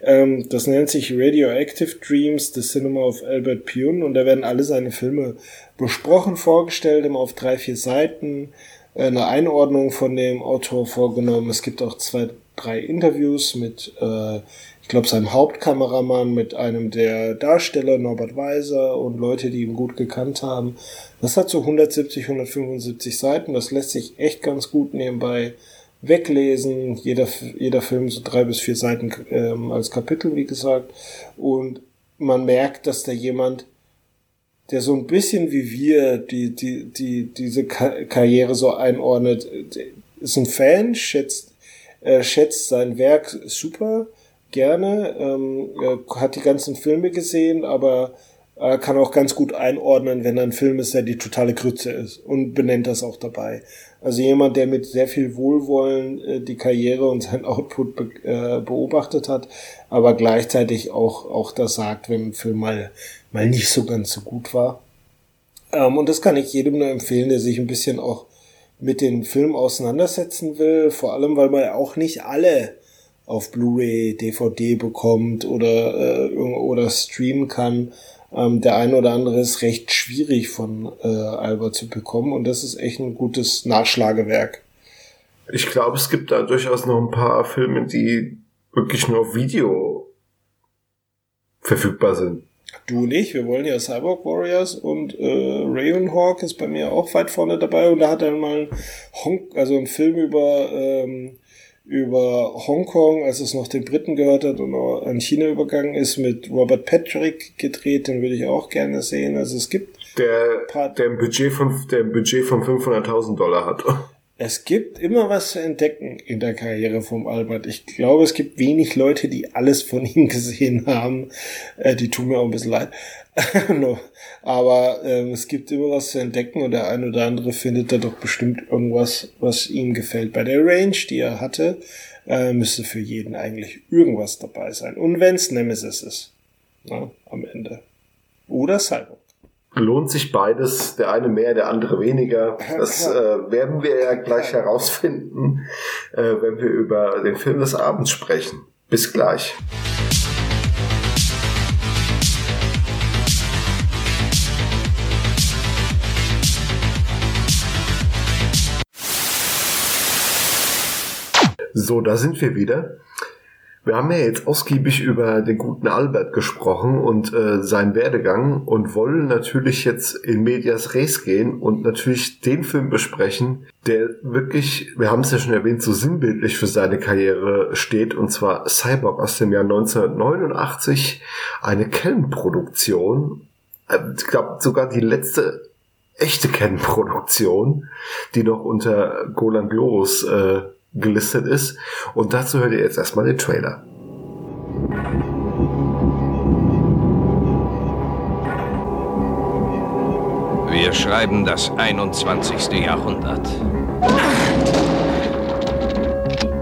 Das nennt sich Radioactive Dreams, The Cinema of Albert Pyun. Und da werden alle seine Filme besprochen, vorgestellt, immer auf 3-4 Seiten. Eine Einordnung von dem Autor vorgenommen. Es gibt auch 2-3 Interviews mit, ich glaube, seinem Hauptkameramann, mit einem der Darsteller, Norbert Weiser, und Leute, die ihn gut gekannt haben. Das hat so 170, 175 Seiten. Das lässt sich echt ganz gut nebenbei weglesen. Jeder Film so 3-4 Seiten als Kapitel, wie gesagt. Und man merkt, dass da jemand, der so ein bisschen wie wir diese Karriere so einordnet, ist ein Fan, schätzt sein Werk super gerne, hat die ganzen Filme gesehen, aber kann auch ganz gut einordnen, wenn ein Film ist, der die totale Grütze ist, und benennt das auch dabei. Also jemand, der mit sehr viel Wohlwollen die Karriere und seinen Output beobachtet hat, aber gleichzeitig auch das sagt, wenn ein Film mal nicht so ganz so gut war. Und das kann ich jedem nur empfehlen, der sich ein bisschen auch mit den Filmen auseinandersetzen will, vor allem, weil man ja auch nicht alle auf Blu-ray, DVD bekommt oder streamen kann. Der eine oder andere ist recht schwierig von Albert zu bekommen, und das ist echt ein gutes Nachschlagewerk. Ich glaube, es gibt da durchaus noch ein paar Filme, die wirklich nur auf Video verfügbar sind. Du und ich, wir wollen ja Cyborg Warriors, und Ravenhawk ist bei mir auch weit vorne dabei, und da hat er mal einen Film über Hongkong, als es noch den Briten gehört hat und an China übergangen ist, mit Robert Patrick gedreht, den würde ich auch gerne sehen. Also es gibt der ein Budget von $500.000 hat. Es gibt immer was zu entdecken in der Karriere vom Albert. Ich glaube, es gibt wenig Leute, die alles von ihm gesehen haben. Die tun mir auch ein bisschen leid. No. Aber es gibt immer was zu entdecken, und der ein oder andere findet da doch bestimmt irgendwas, was ihm gefällt. Bei der Range, die er hatte, müsste für jeden eigentlich irgendwas dabei sein. Und wenn es Nemesis ist, na, am Ende. Oder Cyborg. Lohnt sich beides, der eine mehr, der andere weniger. Das werden wir ja gleich herausfinden, wenn wir über den Film des Abends sprechen. Bis gleich. So, da sind wir wieder. Wir haben ja jetzt ausgiebig über den guten Albert gesprochen und seinen Werdegang, und wollen natürlich jetzt in medias res gehen und natürlich den Film besprechen, der wirklich, wir haben es ja schon erwähnt, so sinnbildlich für seine Karriere steht, und zwar Cyborg aus dem Jahr 1989, eine Cannon-Produktion, ich glaube sogar die letzte echte Cannon-Produktion, die noch unter Golan Globus gelistet ist. Und dazu hört ihr jetzt erstmal den Trailer. Wir schreiben das 21. Jahrhundert.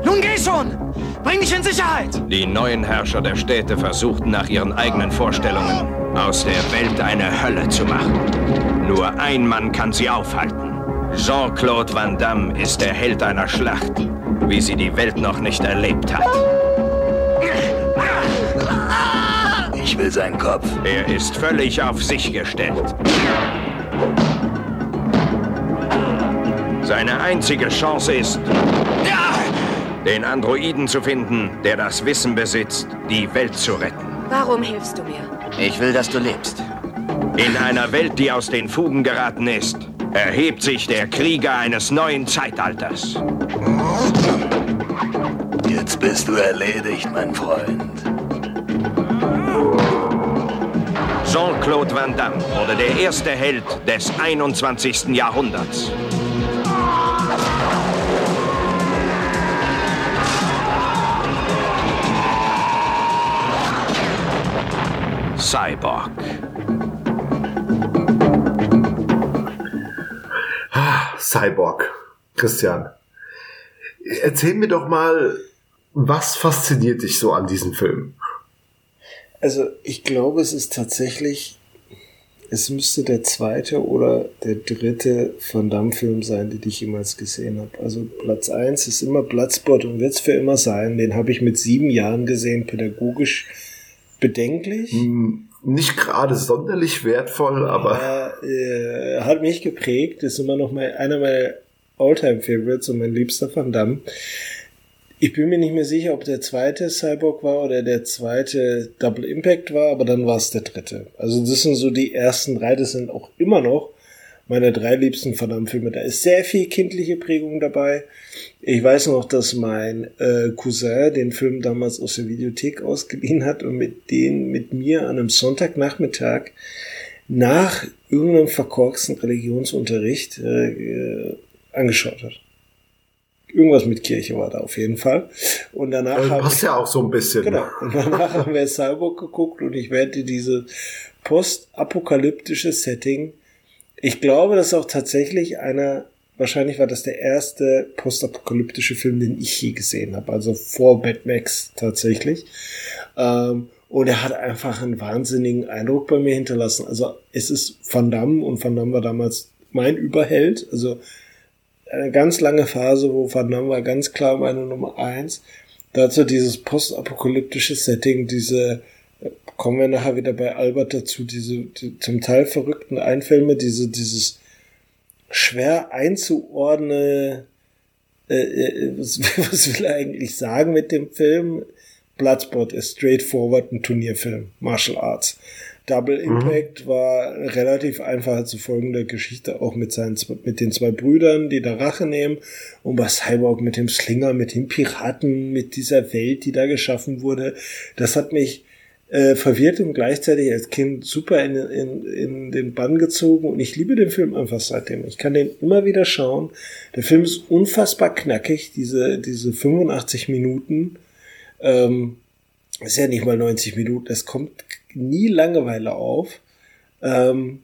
Nun geh schon! Bring dich in Sicherheit! Die neuen Herrscher der Städte versuchten nach ihren eigenen Vorstellungen aus der Welt eine Hölle zu machen. Nur ein Mann kann sie aufhalten. Jean-Claude Van Damme ist der Held einer Schlacht, wie sie die Welt noch nicht erlebt hat. Ich will seinen Kopf. Er ist völlig auf sich gestellt. Seine einzige Chance ist, den Androiden zu finden, der das Wissen besitzt, die Welt zu retten. Warum hilfst du mir? Ich will, dass du lebst. In einer Welt, die aus den Fugen geraten ist, erhebt sich der Krieger eines neuen Zeitalters. Jetzt bist du erledigt, mein Freund. Jean-Claude Van Damme wurde der erste Held des 21. Jahrhunderts. Cyborg. Cyborg. Christian, erzähl mir doch mal, was fasziniert dich so an diesem Film? Also ich glaube, es ist tatsächlich, es müsste der zweite oder der dritte Van Damme-Film sein, den ich jemals gesehen habe. Also Platz 1 ist immer Bloodsport und wird es für immer sein. Den habe ich mit 7 Jahren gesehen, pädagogisch bedenklich. Nicht gerade sonderlich wertvoll, aber... hat mich geprägt, ist immer noch mal einer meiner All-Time-Favorites und mein liebster Van Damme. Ich bin mir nicht mehr sicher, ob der zweite Cyborg war oder der zweite Double Impact war, aber dann war es der dritte. Also das sind so die ersten 3, das sind auch immer noch meine 3 liebsten Van Damme-Filme. Da ist sehr viel kindliche Prägung dabei. Ich weiß noch, dass mein Cousin den Film damals aus der Videothek ausgeliehen hat und mit mir an einem Sonntagnachmittag nach irgendeinem verkorksten Religionsunterricht angeschaut hat. Irgendwas mit Kirche war da auf jeden Fall. Und danach das passt ja auch so ein bisschen. Genau. Und danach haben wir Cyborg geguckt und ich werde diese postapokalyptische Setting. Ich glaube, das ist auch tatsächlich einer, wahrscheinlich war das der erste postapokalyptische Film, den ich je gesehen habe. Also vor Mad Max tatsächlich. Und er hat einfach einen wahnsinnigen Eindruck bei mir hinterlassen. Also es ist Van Damme und Van Damme war damals mein Überheld. Also eine ganz lange Phase, wo Van Damme war ganz klar meine Nummer 1. Dazu dieses postapokalyptische Setting, diese, kommen wir nachher wieder bei Albert dazu, diese zum Teil verrückten Einfälle, dieses schwer einzuordnen, was will er eigentlich sagen mit dem Film? Bloodsport ist straightforward ein Turnierfilm, Martial Arts. Double Impact war relativ einfach zu folgender Geschichte, auch mit den 2 Brüdern, die da Rache nehmen, und bei Cyborg mit dem Slinger, mit den Piraten, mit dieser Welt, die da geschaffen wurde. Das hat mich verwirrt und gleichzeitig als Kind super in den Bann gezogen, und ich liebe den Film einfach seitdem. Ich kann den immer wieder schauen. Der Film ist unfassbar knackig, diese 85 Minuten. Ist ja nicht mal 90 Minuten, es kommt nie Langeweile auf. Und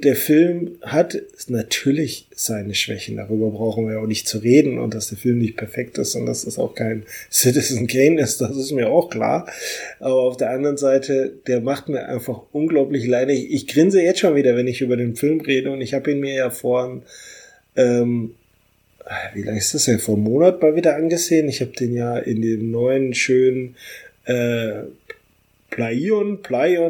der Film hat natürlich seine Schwächen, darüber brauchen wir auch nicht zu reden, und dass der Film nicht perfekt ist und dass das auch kein Citizen Kane ist, das ist mir auch klar. Aber auf der anderen Seite, der macht mir einfach unglaublich leid. Ich grinse jetzt schon wieder, wenn ich über den Film rede, und ich habe ihn mir ja vorhin wie lange ist das denn? Vor einem Monat mal wieder angesehen. Ich habe den ja in dem neuen, schönen Playon,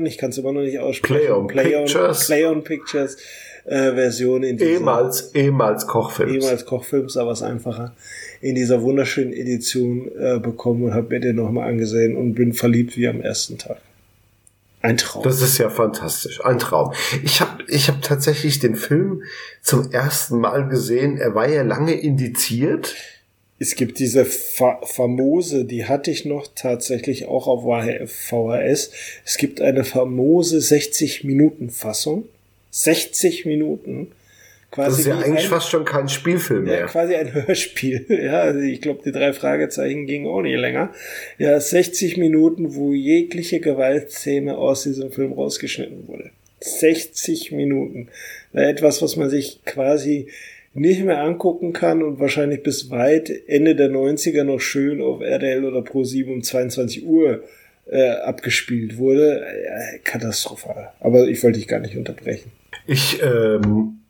ich kann es immer noch nicht aussprechen. Playon Pictures Version. In dieser, ehemals Kochfilms. Ehemals Kochfilms, aber es einfacher. In dieser wunderschönen Edition bekommen und habe mir den nochmal angesehen und bin verliebt wie am ersten Tag. Ein Traum. Das ist ja fantastisch. Ein Traum. Ich hab tatsächlich den Film zum ersten Mal gesehen. Er war ja lange indiziert. Es gibt diese famose, die hatte ich noch tatsächlich auch auf VHS. Es gibt eine famose 60-Minuten-Fassung. 60 Minuten. Quasi das ist ja eigentlich fast schon kein Spielfilm mehr. Ja, quasi ein Hörspiel. Ja, also ich glaube, die 3 Fragezeichen gingen auch nicht länger. Ja, 60 Minuten, wo jegliche Gewaltszene aus diesem Film rausgeschnitten wurde. 60 Minuten. Etwas, was man sich quasi nicht mehr angucken kann und wahrscheinlich bis weit Ende der 90er noch schön auf RTL oder Pro7 um 22 Uhr abgespielt wurde. Ja, katastrophal. Aber ich wollte dich gar nicht unterbrechen.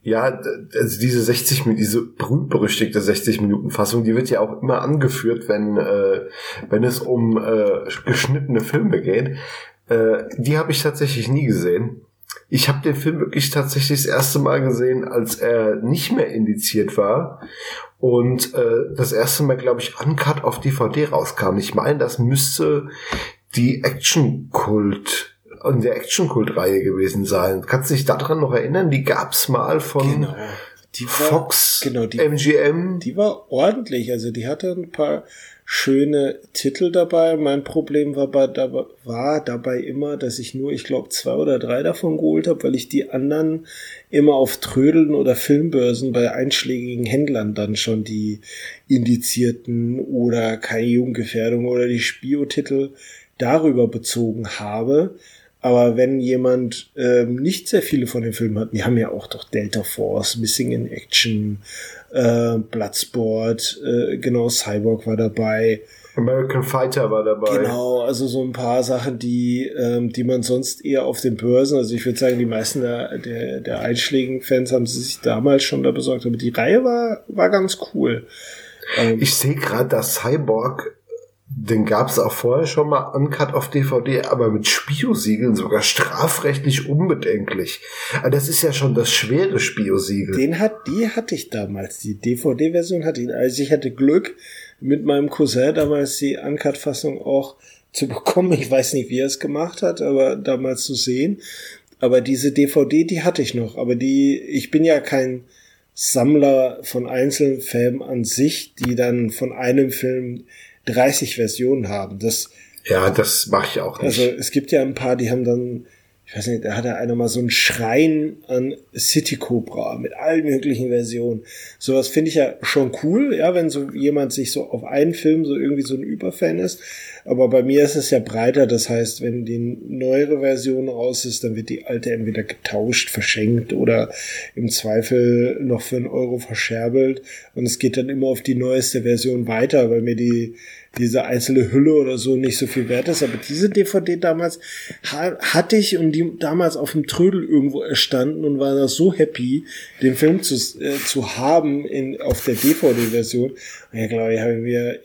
Ja, also diese berühmt-berüchtigte 60-Minuten-Fassung, die wird ja auch immer angeführt, wenn es um geschnittene Filme geht. Die habe ich tatsächlich nie gesehen. Ich habe den Film wirklich tatsächlich das erste Mal gesehen, als er nicht mehr indiziert war und das erste Mal, glaube ich, uncut auf DVD rauskam. Ich meine, das müsste die Action-Kult-Reihe gewesen sein. Kannst du dich daran noch erinnern? Die gab's mal von Fox, MGM. Die war ordentlich. Also die hatte ein paar schöne Titel dabei. Mein Problem war dabei immer, dass ich nur, ich glaube, 2 oder 3 davon geholt habe, weil ich die anderen immer auf Trödeln oder Filmbörsen bei einschlägigen Händlern dann schon die Indizierten oder keine Jugendgefährdung oder die Spiotitel darüber bezogen habe. Aber wenn jemand nicht sehr viele von den Filmen hat, die haben ja auch doch Delta Force, Missing in Action, Bloodsport, genau, Cyborg war dabei. American Fighter war dabei. Genau, also so ein paar Sachen, die man sonst eher auf den Börsen, also ich würde sagen, die meisten der einschlägigen Fans haben sie sich damals schon da besorgt, aber die Reihe war ganz cool. Ich sehe gerade, dass Cyborg, den gab's auch vorher schon mal uncut auf DVD, aber mit Spiosiegeln sogar strafrechtlich unbedenklich. Aber das ist ja schon das schwere Spiosiegel. Die hatte ich damals, die DVD-Version hatte ich. Also ich hatte Glück, mit meinem Cousin damals die Uncut-Fassung auch zu bekommen. Ich weiß nicht, wie er es gemacht hat, aber damals zu sehen. Aber diese DVD, die hatte ich noch. Aber ich bin ja kein Sammler von einzelnen Filmen an sich, die dann von einem Film 30 Versionen haben. Das mache ich auch nicht. Also es gibt ja ein paar, die haben dann, ich weiß nicht, da hatte einer mal so einen Schrein an City Cobra mit allen möglichen Versionen. Sowas finde ich ja schon cool, ja, wenn so jemand sich so auf einen Film so irgendwie so ein Überfan ist. Aber bei mir ist es ja breiter, das heißt, wenn die neuere Version raus ist, dann wird die alte entweder getauscht, verschenkt oder im Zweifel noch für einen Euro verscherbelt. Und es geht dann immer auf die neueste Version weiter, weil mir diese einzelne Hülle oder so nicht so viel wert ist. Aber diese DVD damals hatte ich und die damals auf dem Trödel irgendwo erstanden und war da so happy, den Film zu haben auf der DVD-Version. Und ja, glaube ich, habe mir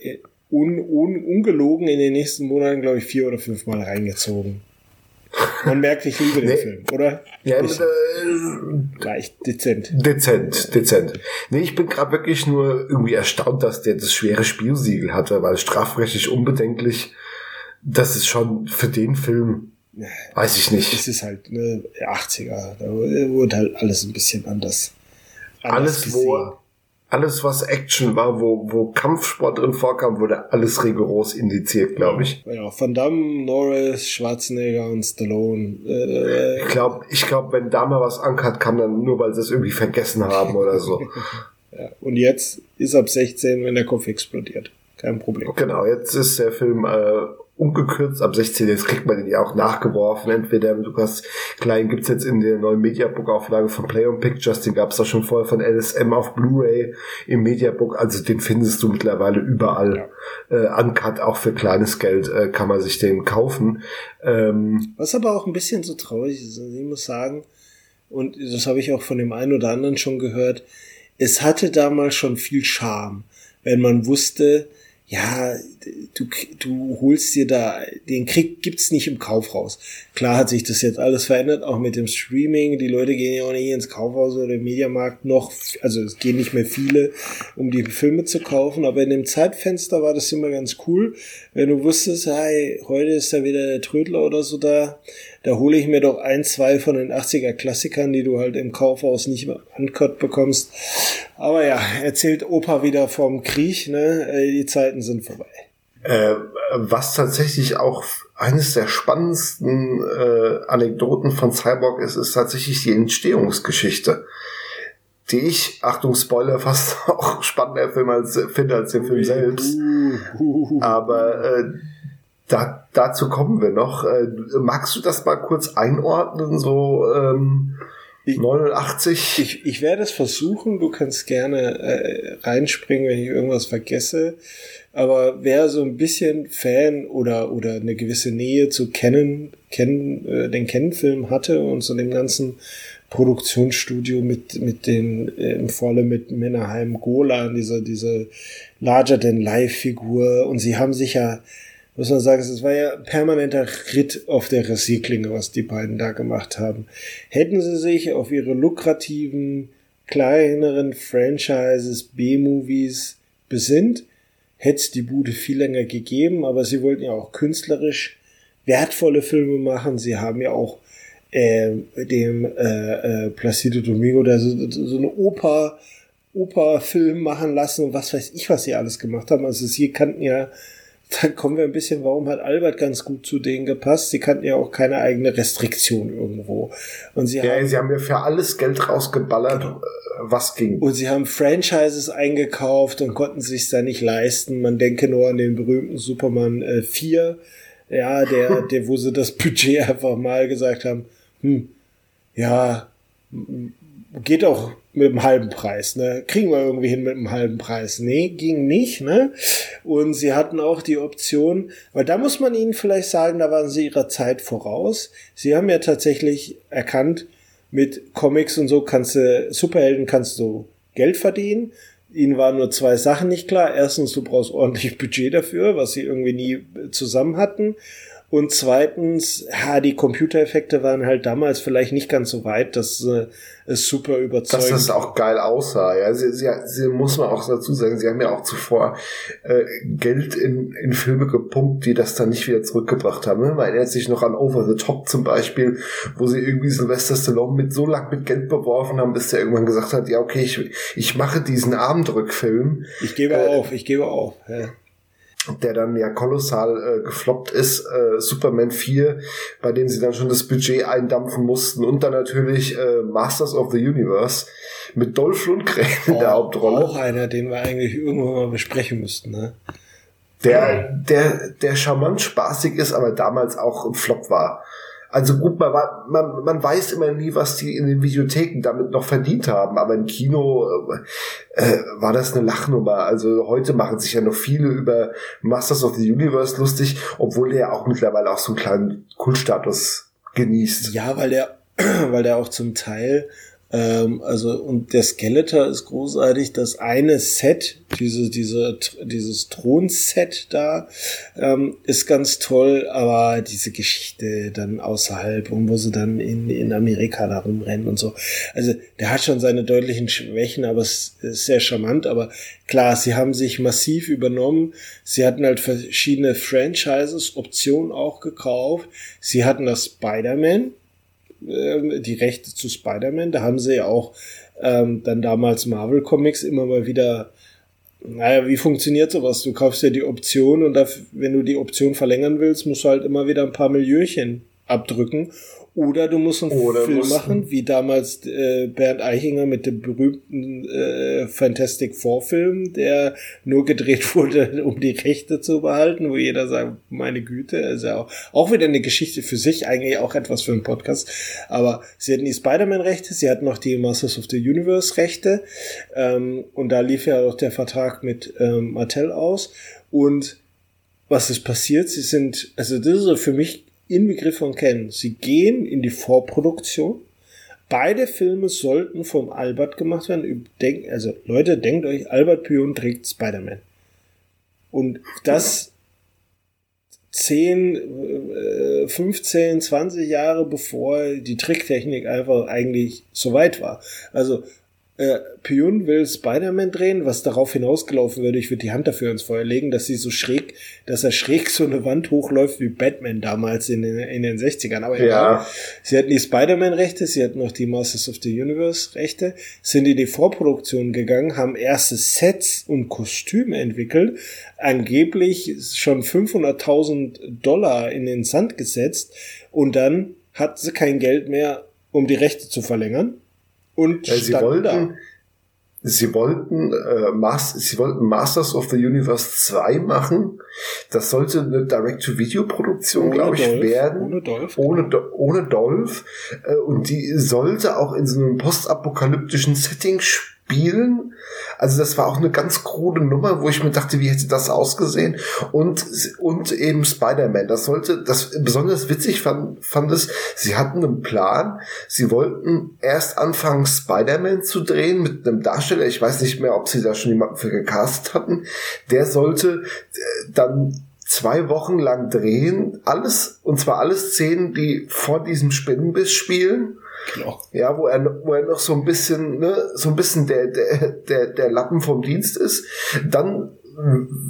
ungelogen in den nächsten Monaten, glaube ich, 4 oder 5 Mal reingezogen. Man merkt, ich liebe den Film, oder? Ja, leicht dezent. Dezent. Nee, ich bin gerade wirklich nur irgendwie erstaunt, dass der das schwere Spielsiegel hatte, weil strafrechtlich unbedenklich, das ist schon für den Film, weiß ich nicht. Es ist halt, ne, 80er, da wurde halt alles ein bisschen anders. Alles, was Action war, wo Kampfsport drin vorkam, wurde alles rigoros indiziert, glaube ich. Ja, Van Damme, Norris, Schwarzenegger und Stallone. Ich glaube, wenn da mal was ankert, kam dann nur, weil sie es irgendwie vergessen haben oder so. Ja, und jetzt ist ab 16, wenn der Kopf explodiert. Kein Problem. Genau, jetzt ist der Film umgekürzt ab 16, jetzt kriegt man den ja auch nachgeworfen. Entweder Lukas Klein gibt's jetzt in der neuen Mediabook-Auflage von Play on Pictures, den gab's doch schon vorher von LSM auf Blu-ray im Mediabook, also den findest du mittlerweile überall. Ja. Uncut, auch für kleines Geld kann man sich den kaufen. Was aber auch ein bisschen so traurig ist, also ich muss sagen, und das habe ich auch von dem einen oder anderen schon gehört, es hatte damals schon viel Charme, wenn man wusste, ja, du holst dir da, den Krieg gibt's nicht im Kaufhaus. Klar hat sich das jetzt alles verändert, auch mit dem Streaming. Die Leute gehen ja auch nicht ins Kaufhaus oder im Mediamarkt noch, also es gehen nicht mehr viele, um die Filme zu kaufen. Aber in dem Zeitfenster war das immer ganz cool, wenn du wusstest, hey, heute ist da wieder der Trödler oder so da hole ich mir doch 1, 2 von den 80er-Klassikern, die du halt im Kaufhaus nicht mehr uncut bekommst. Aber ja, erzählt Opa wieder vom Krieg, ne? Die Zeiten sind vorbei. Was tatsächlich auch eines der spannendsten Anekdoten von Cyborg ist tatsächlich die Entstehungsgeschichte, die ich, Achtung Spoiler, fast auch spannender finde als den Film selbst. Aber dazu kommen wir noch. Magst du das mal kurz einordnen, so 89? Ich werde es versuchen, du kannst gerne reinspringen, wenn ich irgendwas vergesse, aber wer so ein bisschen Fan oder eine gewisse Nähe zu den Canon-Film hatte und zu dem ganzen Produktionsstudio mit den vor allem mit Menahem Golan, diese Larger-than-Life-Figur, und sie haben sich ja, muss man sagen, es war ja ein permanenter Ritt auf der Rasierklinge, was die beiden da gemacht haben. Hätten sie sich auf ihre lukrativen, kleineren Franchises, B-Movies besinnt, hätte es die Bude viel länger gegeben, aber sie wollten ja auch künstlerisch wertvolle Filme machen. Sie haben ja auch dem Placido Domingo da so eine Oper Operfilm machen lassen und was weiß ich, was sie alles gemacht haben. Also sie kannten ja, da kommen wir ein bisschen, warum hat Albert ganz gut zu denen gepasst? Sie kannten ja auch keine eigene Restriktion irgendwo. Und sie haben ja für alles Geld rausgeballert, genau, was ging. Und sie haben Franchises eingekauft und konnten sich da nicht leisten. Man denke nur an den berühmten Superman 4, ja, der, wo sie das Budget einfach mal gesagt haben, ja, geht auch mit dem halben Preis, ne? Kriegen wir irgendwie hin mit dem halben Preis? Nee, ging nicht, ne? Und sie hatten auch die Option, weil da muss man ihnen vielleicht sagen, da waren sie ihrer Zeit voraus. Sie haben ja tatsächlich erkannt, mit Comics und so kannst du Geld verdienen. Ihnen waren nur zwei Sachen nicht klar. Erstens, du brauchst ordentlich Budget dafür, was sie irgendwie nie zusammen hatten. Und zweitens, die Computereffekte waren halt damals vielleicht nicht ganz so weit, dass es super überzeugend... Dass das auch geil aussah, ja. Sie muss man auch dazu sagen, sie haben ja auch zuvor Geld in Filme gepumpt, die das dann nicht wieder zurückgebracht haben. Man erinnert sich noch an Over the Top zum Beispiel, wo sie irgendwie Sylvester Stallone so lang mit Geld beworfen haben, bis der irgendwann gesagt hat, ja okay, ich mache diesen Armdrückfilm. Ich gebe auf, ja. Der dann ja kolossal gefloppt ist, Superman 4, bei dem sie dann schon das Budget eindampfen mussten, und dann natürlich Masters of the Universe mit Dolph Lundgren in der Hauptrolle. Auch einer, den wir eigentlich irgendwann mal besprechen müssten, ne? Der charmant spaßig ist, aber damals auch ein Flop war. Also gut, man weiß immer nie, was die in den Videotheken damit noch verdient haben, aber im Kino war das eine Lachnummer. Also heute machen sich ja noch viele über Masters of the Universe lustig, obwohl der auch mittlerweile auch so einen kleinen Kultstatus genießt. Ja, weil der auch zum Teil, und der Skeletor ist großartig, das eine Set, dieses Thronset da, ist ganz toll, aber diese Geschichte dann außerhalb, und wo sie dann in Amerika da rumrennen und so. Also, der hat schon seine deutlichen Schwächen, aber es ist sehr charmant, aber klar, sie haben sich massiv übernommen, sie hatten halt verschiedene Franchises, Optionen auch gekauft, sie hatten das Spider-Man, die Rechte zu Spider-Man, da haben sie ja auch dann damals Marvel Comics immer mal wieder, naja, wie funktioniert sowas? Du kaufst ja die Option und wenn du die Option verlängern willst, musst du halt immer wieder ein paar Millionchen abdrücken, oder du musst einen Film machen, wie damals Bernd Eichinger mit dem berühmten Fantastic Four Film, der nur gedreht wurde, um die Rechte zu behalten, wo jeder sagt, meine Güte, ist ja auch wieder eine Geschichte für sich, eigentlich auch etwas für einen Podcast, aber sie hatten die Spider-Man-Rechte, sie hatten noch die Masters of the Universe-Rechte, und da lief ja auch der Vertrag mit Mattel aus, und was ist passiert? Das ist so für mich Inbegriff von Cannon. Sie gehen in die Vorproduktion. Beide Filme sollten vom Albert gemacht werden. Also Leute, denkt euch, Albert Pyun trägt Spider-Man. Und das 10, 15, 20 Jahre bevor die Tricktechnik einfach eigentlich so weit war. Also Pyun will Spider-Man drehen, was darauf hinausgelaufen würde, ich würde die Hand dafür ins Feuer legen, dass er schräg so eine Wand hochläuft wie Batman damals in den 60ern. Aber egal, ja. Sie hatten die Spider-Man-Rechte, sie hatten noch die Masters of the Universe-Rechte, sind in die Vorproduktion gegangen, haben erste Sets und Kostüme entwickelt, angeblich schon $500,000 in den Sand gesetzt, und dann hatten sie kein Geld mehr, um die Rechte zu verlängern. Und sie wollten Masters of the Universe 2 machen. Das sollte eine Direct-to-Video-Produktion, glaube ich, werden. Ohne Dolph. Und die sollte auch in so einem postapokalyptischen Setting spielen. Also das war auch eine ganz krude Nummer, wo ich mir dachte, wie hätte das ausgesehen? Und eben Spider-Man. Das besonders witzig fand es, sie hatten einen Plan. Sie wollten erst anfangen, Spider-Man zu drehen mit einem Darsteller. Ich weiß nicht mehr, ob sie da schon jemanden für gecastet hatten. Der sollte dann 2 Wochen lang drehen. Und zwar alle Szenen, die vor diesem Spinnenbiss spielen. Genau. Ja, wo er noch so ein bisschen der Lappen vom Dienst ist. Dann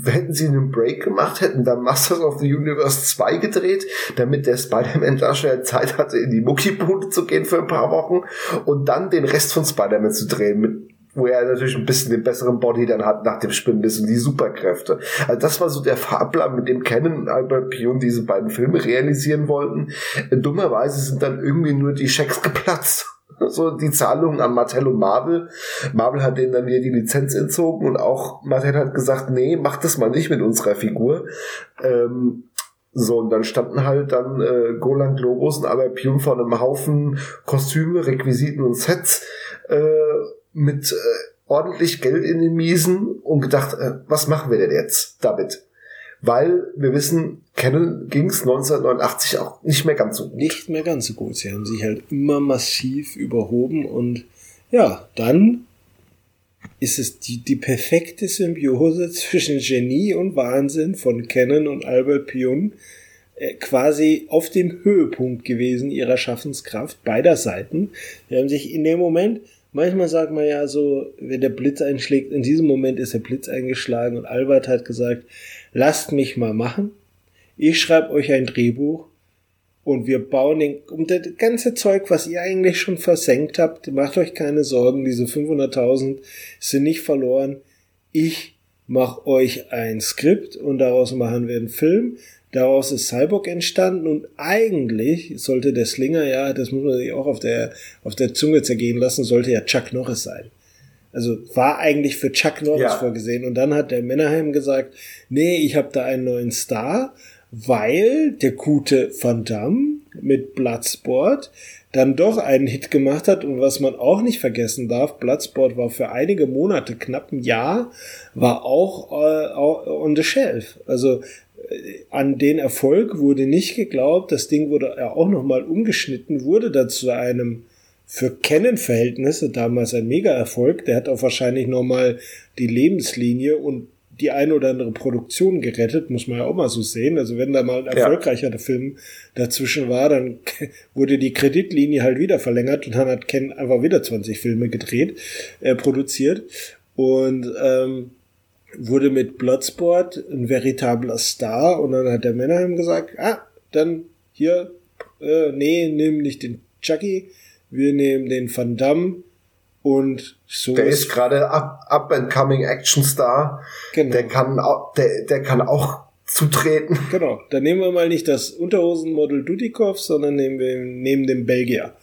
hätten sie einen Break gemacht, hätten dann Masters of the Universe 2 gedreht, damit der Spider-Man-Darsteller Zeit hatte, in die Muckibude zu gehen für ein paar Wochen und dann den Rest von Spider-Man zu drehen mit wo er natürlich ein bisschen den besseren Body dann hat nach dem Spinnen, ein bisschen die Superkräfte. Also das war so der Fahrplan, mit dem Cannon und Albert Pyun diese beiden Filme realisieren wollten. Dummerweise sind dann irgendwie nur die Schecks geplatzt. So die Zahlungen an Mattel und Marvel. Marvel hat denen dann wieder die Lizenz entzogen und auch Mattel hat gesagt, nee, mach das mal nicht mit unserer Figur. So, und dann standen halt dann Golan, Globus und Albert Pyun vor einem Haufen Kostüme, Requisiten und Sets mit ordentlich Geld in den Miesen und gedacht, was machen wir denn jetzt damit? Weil wir wissen, Canon ging es 1989 auch nicht mehr ganz so gut. Nicht mehr ganz so gut. Sie haben sich halt immer massiv überhoben und ja, dann ist es die perfekte Symbiose zwischen Genie und Wahnsinn von Cannon und Albert Pyun quasi auf dem Höhepunkt gewesen ihrer Schaffenskraft beider Seiten. Die haben sich in dem Moment, manchmal sagt man ja so, wenn der Blitz einschlägt, in diesem Moment ist der Blitz eingeschlagen und Albert hat gesagt, lasst mich mal machen, ich schreibe euch ein Drehbuch und wir bauen um das ganze Zeug, was ihr eigentlich schon versenkt habt, macht euch keine Sorgen, diese 500.000 sind nicht verloren. Ich mache euch ein Skript und daraus machen wir einen Film. Daraus ist Cyborg entstanden und eigentlich sollte der Slinger, ja, das muss man sich auch auf der Zunge zergehen lassen, sollte ja Chuck Norris sein. Also war eigentlich für Chuck Norris vorgesehen und dann hat der Menahem gesagt, nee, ich habe da einen neuen Star, weil der gute Van Damme mit Bloodsport dann doch einen Hit gemacht hat und was man auch nicht vergessen darf, Bloodsport war für einige Monate, knapp ein Jahr, war auch on the shelf. Also an den Erfolg wurde nicht geglaubt, das Ding wurde ja auch nochmal umgeschnitten, wurde dazu einem für Canon-Verhältnisse damals ein Mega-Erfolg, der hat auch wahrscheinlich nochmal die Lebenslinie und die eine oder andere Produktion gerettet, muss man ja auch mal so sehen. Also wenn da mal ein erfolgreicher Film dazwischen war, dann wurde die Kreditlinie halt wieder verlängert und dann hat Ken einfach wieder 20 Filme gedreht, produziert und wurde mit Bloodsport ein veritabler Star und dann hat der Menahem gesagt, dann hier, nimm nicht den Chucky, wir nehmen den Van Damme. Und so der ist gerade up-and-coming Action-Star. Genau. Der kann auch zutreten. Genau. Dann nehmen wir mal nicht das Unterhosenmodel Dudikoff, sondern nehmen den Belgier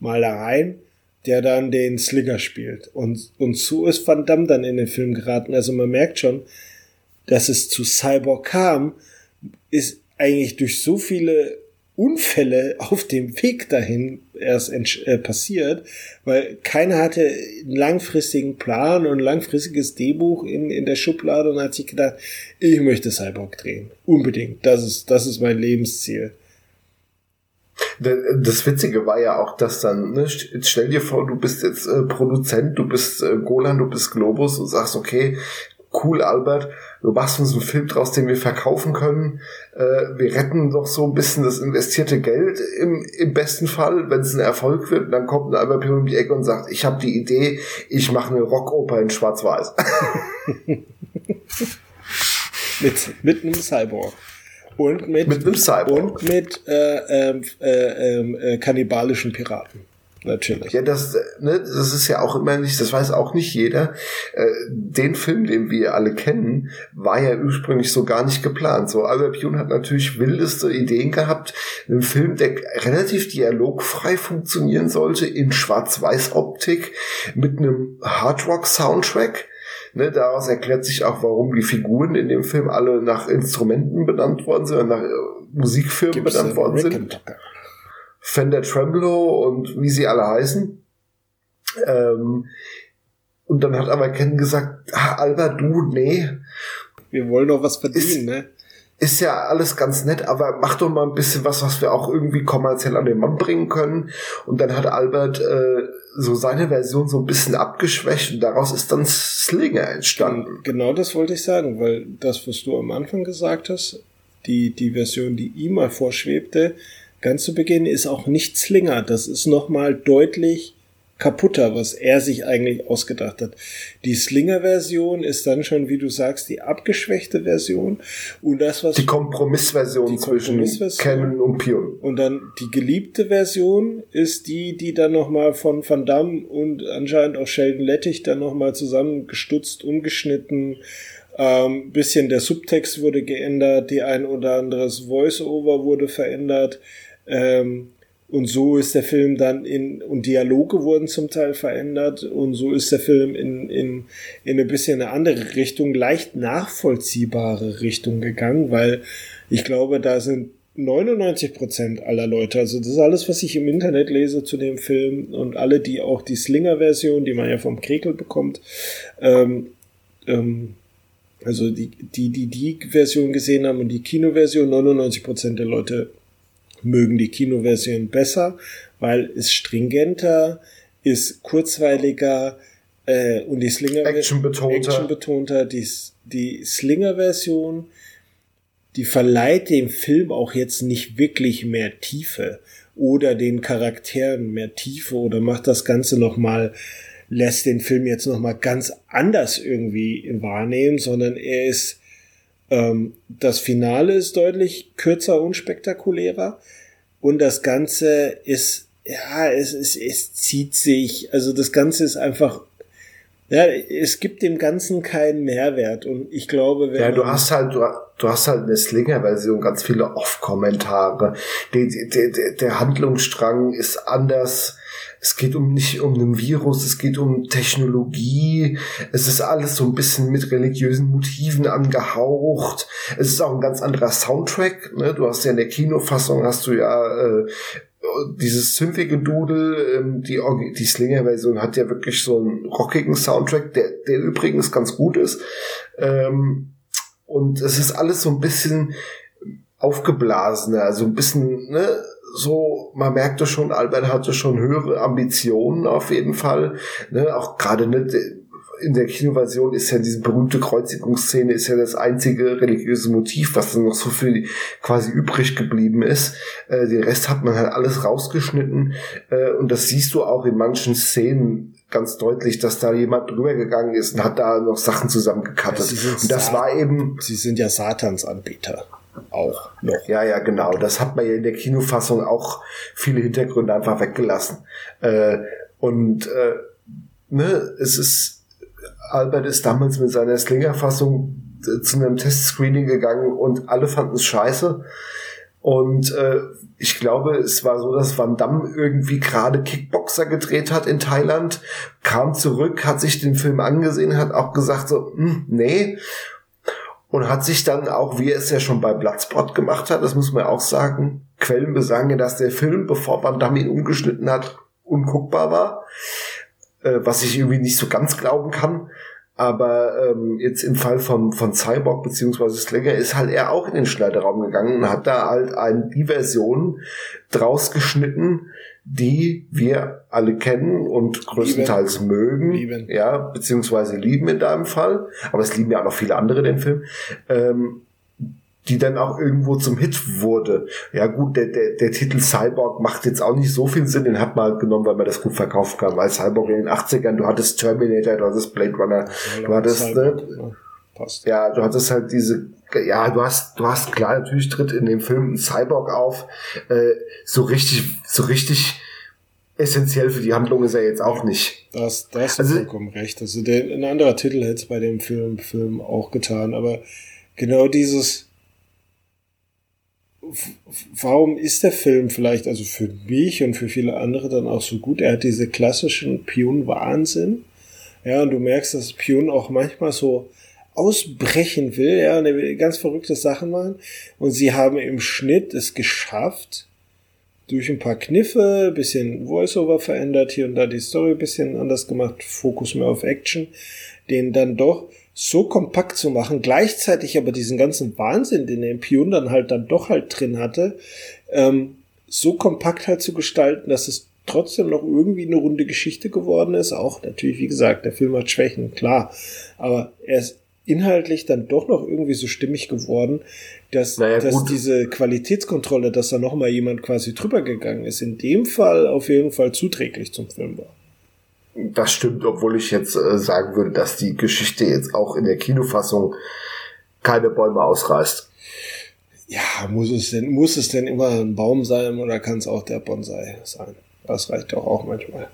mal da rein, der dann den Slinger spielt. Und so ist Van Damme dann in den Film geraten. Also man merkt schon, dass es zu Cyborg kam, ist eigentlich durch so viele Unfälle auf dem Weg dahin erst passiert, weil keiner hatte einen langfristigen Plan und ein langfristiges Drehbuch in der Schublade und hat sich gedacht, ich möchte Cyborg drehen. Unbedingt. Das ist mein Lebensziel. Das Witzige war ja auch, dass dann, ne, stell dir vor, du bist jetzt Produzent, du bist Golan, du bist Globus und sagst, okay, cool, Albert, du machst uns einen Film draus, den wir verkaufen können. Wir retten doch so ein bisschen das investierte Geld im besten Fall, wenn es ein Erfolg wird. Und dann kommt ein Albert Pyun um die Ecke und sagt, ich habe die Idee, ich mache eine Rockoper in Schwarz-Weiß. mit einem Cyborg. Und mit einem Cyborg. Und mit kannibalischen Piraten. Natürlich. Ja, das ist ja auch immer nicht, das weiß auch nicht jeder. Den Film, den wir alle kennen, war ja ursprünglich so gar nicht geplant. So, Albert Pyun hat natürlich wildeste Ideen gehabt. Ein Film, der relativ dialogfrei funktionieren sollte, in Schwarz-Weiß-Optik, mit einem Hardrock-Soundtrack. Ne, daraus erklärt sich auch, warum die Figuren in dem Film alle nach Instrumenten benannt worden sind, nach Musikfirmen benannt worden sind. Fender Tremblow und wie sie alle heißen. Und dann hat aber Ken gesagt, Albert, du, nee. Wir wollen doch was verdienen, ne? Ist ja alles ganz nett, aber mach doch mal ein bisschen was wir auch irgendwie kommerziell an den Mann bringen können. Und dann hat Albert so seine Version so ein bisschen abgeschwächt und daraus ist dann Slinger entstanden. Genau das wollte ich sagen, weil das, was du am Anfang gesagt hast, die Version, die ihm mal vorschwebte, ganz zu Beginn, ist auch nicht Slinger. Das ist nochmal deutlich kaputter, was er sich eigentlich ausgedacht hat. Die Slinger-Version ist dann schon, wie du sagst, die abgeschwächte Version und das, was... Die Kompromissversion zwischen Cannon und Pyun. Und dann die geliebte Version ist die, die dann nochmal von Van Damme und anscheinend auch Sheldon Lettich dann nochmal zusammengestutzt, umgeschnitten. Bisschen der Subtext wurde geändert, die ein oder andere Voice-Over wurde verändert. Und so ist der Film dann und Dialoge wurden zum Teil verändert und so ist der Film in ein bisschen eine andere Richtung, leicht nachvollziehbare Richtung gegangen, weil ich glaube, da sind 99% aller Leute, also das ist alles, was ich im Internet lese zu dem Film und alle, die auch die Slinger-Version, die man ja vom Krekel bekommt, also die Version gesehen haben und die Kinoversion, 99% der Leute mögen die Kinoversion besser, weil es stringenter ist, kurzweiliger und die Slinger-Version actionbetonter. Die Slinger-Version, die verleiht dem Film auch jetzt nicht wirklich mehr Tiefe oder den Charakteren mehr Tiefe oder macht das Ganze nochmal, lässt den Film jetzt nochmal ganz anders irgendwie wahrnehmen, sondern er ist das Finale ist deutlich kürzer und spektakulärer und das Ganze ist, ja, es zieht sich, also das Ganze ist einfach, ja, es gibt dem Ganzen keinen Mehrwert und ich glaube, wenn... Ja, du hast halt in der Slinger-Version ganz viele Off-Kommentare, der Handlungsstrang ist anders. Es geht nicht um einen Virus, es geht um Technologie. Es ist alles so ein bisschen mit religiösen Motiven angehaucht. Es ist auch ein ganz anderer Soundtrack. Ne? Du hast ja in der Kinofassung dieses sümpfige Dudel. Die Slinger-Version hat ja wirklich so einen rockigen Soundtrack, der übrigens ganz gut ist. Und es ist alles so ein bisschen aufgeblasener, also ein bisschen, ne? So, man merkte schon, Albert hatte schon höhere Ambitionen auf jeden Fall, ne, auch gerade nicht in der Kinoversion ist ja diese berühmte Kreuzigungsszene ist ja das einzige religiöse Motiv, was dann noch so viel quasi übrig geblieben ist. Den Rest hat man halt alles rausgeschnitten und das siehst du auch in manchen Szenen ganz deutlich, dass da jemand drüber gegangen ist und hat da noch Sachen zusammengekattet. Und das war eben... Sie sind ja Satansanbeter. Auch noch. Ja, genau. Das hat man ja in der Kinofassung auch viele Hintergründe einfach weggelassen. Ne, Albert ist damals mit seiner Slinger-Fassung zu einem Testscreening gegangen und alle fanden es scheiße. Und ich glaube, es war so, dass Van Damme irgendwie gerade Kickboxer gedreht hat in Thailand, kam zurück, hat sich den Film angesehen, hat auch gesagt so, nee. Und hat sich dann auch, wie er es ja schon bei Bloodsport gemacht hat, das muss man auch sagen, Quellen besagen, dass der Film, bevor Van Damme ihn umgeschnitten hat, unguckbar war. Was ich irgendwie nicht so ganz glauben kann. Aber jetzt im Fall von Cyborg bzw. Slinger ist halt er auch in den Schneideraum gegangen und hat da halt die Version draus geschnitten, die wir alle kennen und größtenteils mögen. Ja, beziehungsweise lieben in deinem Fall, aber es lieben ja auch noch viele andere den Film, die dann auch irgendwo zum Hit wurde. Ja gut, der Titel Cyborg macht jetzt auch nicht so viel Sinn, den hat man halt genommen, weil man das gut verkauft kann, weil Cyborg in den 80ern, du hattest Terminator, du hattest Blade Runner, du hattest... Cyborg, ne? Passt. Ja, du hattest halt diese... Ja, du hast klar, natürlich tritt in dem Film ein Cyborg auf. So richtig essentiell für die Handlung ist er jetzt auch nicht. Das ist also, vollkommen recht. Also ein anderer Titel hätte es bei dem Film auch getan, aber genau dieses warum ist der Film vielleicht, also für mich und für viele andere dann auch so gut, er hat diese klassischen Pyun-Wahnsinn. Ja, und du merkst, dass Pyun auch manchmal so ausbrechen will, ja, und er will ganz verrückte Sachen machen und sie haben im Schnitt es geschafft, durch ein paar Kniffe, bisschen Voiceover verändert, hier und da die Story ein bisschen anders gemacht, Fokus mehr auf Action, den dann doch so kompakt zu machen, gleichzeitig aber diesen ganzen Wahnsinn, den der Pyun dann doch drin hatte, so kompakt halt zu gestalten, dass es trotzdem noch irgendwie eine runde Geschichte geworden ist, auch natürlich, wie gesagt, der Film hat Schwächen, klar, aber er ist inhaltlich dann doch noch irgendwie so stimmig geworden, dass diese Qualitätskontrolle, dass da nochmal jemand quasi drüber gegangen ist, in dem Fall auf jeden Fall zuträglich zum Film war. Das stimmt, obwohl ich jetzt sagen würde, dass die Geschichte jetzt auch in der Kinofassung keine Bäume ausreißt. Ja, muss es denn immer ein Baum sein oder kann es auch der Bonsai sein? Das reicht doch auch manchmal.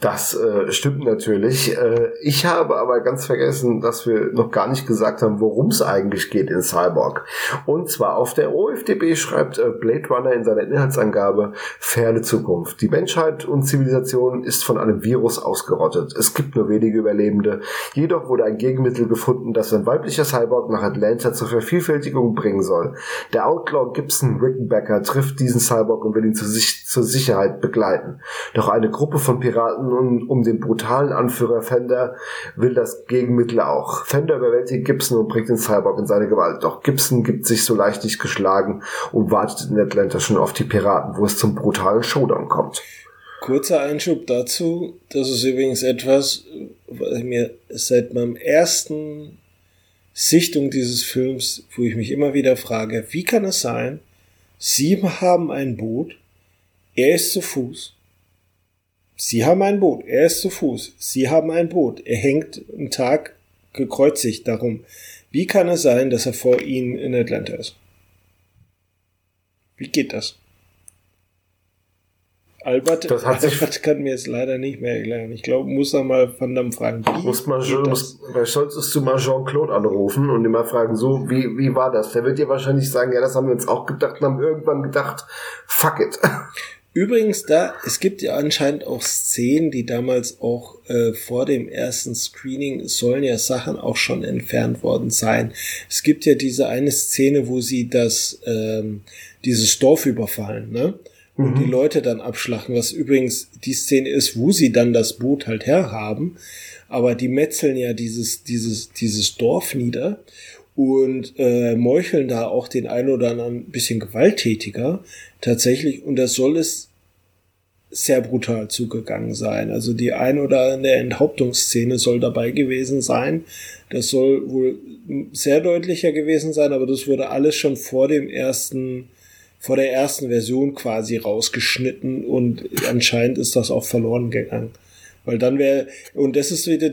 Das stimmt natürlich. Ich habe aber ganz vergessen, dass wir noch gar nicht gesagt haben, worum es eigentlich geht in Cyborg. Und zwar auf der OFDB schreibt Blade Runner in seiner Inhaltsangabe: ferne Zukunft. Die Menschheit und Zivilisation ist von einem Virus ausgerottet. Es gibt nur wenige Überlebende. Jedoch wurde ein Gegenmittel gefunden, das ein weiblicher Cyborg nach Atlanta zur Vervielfältigung bringen soll. Der Outlaw Gibson Rickenbacker trifft diesen Cyborg und will ihn zur Sicherheit begleiten. Doch eine Gruppe von Piraten und um den brutalen Anführer Fender will das Gegenmittel auch. Fender überwältigt Gibson und bringt den Cyborg in seine Gewalt. Doch Gibson gibt sich so leicht nicht geschlagen und wartet in Atlanta schon auf die Piraten, wo es zum brutalen Showdown kommt. Kurzer Einschub dazu. Das ist übrigens etwas, was mir seit meinem ersten Sichtung dieses Films, wo ich mich immer wieder frage, wie kann es sein, sie haben ein Boot, er ist zu Fuß, sie haben ein Boot, er ist zu Fuß. Sie haben ein Boot, er hängt einen Tag gekreuzigt darum. Wie kann es sein, dass er vor ihnen in Atlanta ist? Wie geht das? Albert kann mir jetzt leider nicht mehr erklären. Ich glaube, muss er mal Van Damme fragen. Solltest du mal Jean-Claude anrufen und immer fragen, so, wie war das? Der wird dir wahrscheinlich sagen, ja, das haben wir uns auch gedacht und haben irgendwann gedacht, fuck it. Übrigens, es gibt ja anscheinend auch Szenen, die damals auch vor dem ersten Screening sollen ja Sachen auch schon entfernt worden sein. Es gibt ja diese eine Szene, wo sie dieses Dorf überfallen, ne? Und die Leute dann abschlachten, was übrigens die Szene ist, wo sie dann das Boot halt herhaben. Aber die metzeln ja dieses Dorf nieder und meucheln da auch den einen oder anderen ein bisschen gewalttätiger tatsächlich, und das soll es sehr brutal zugegangen sein. Also die ein oder andere Enthauptungsszene soll dabei gewesen sein. Das soll wohl sehr deutlicher gewesen sein, aber das wurde alles schon vor der ersten Version quasi rausgeschnitten und anscheinend ist das auch verloren gegangen. Weil dann wäre, und das ist wieder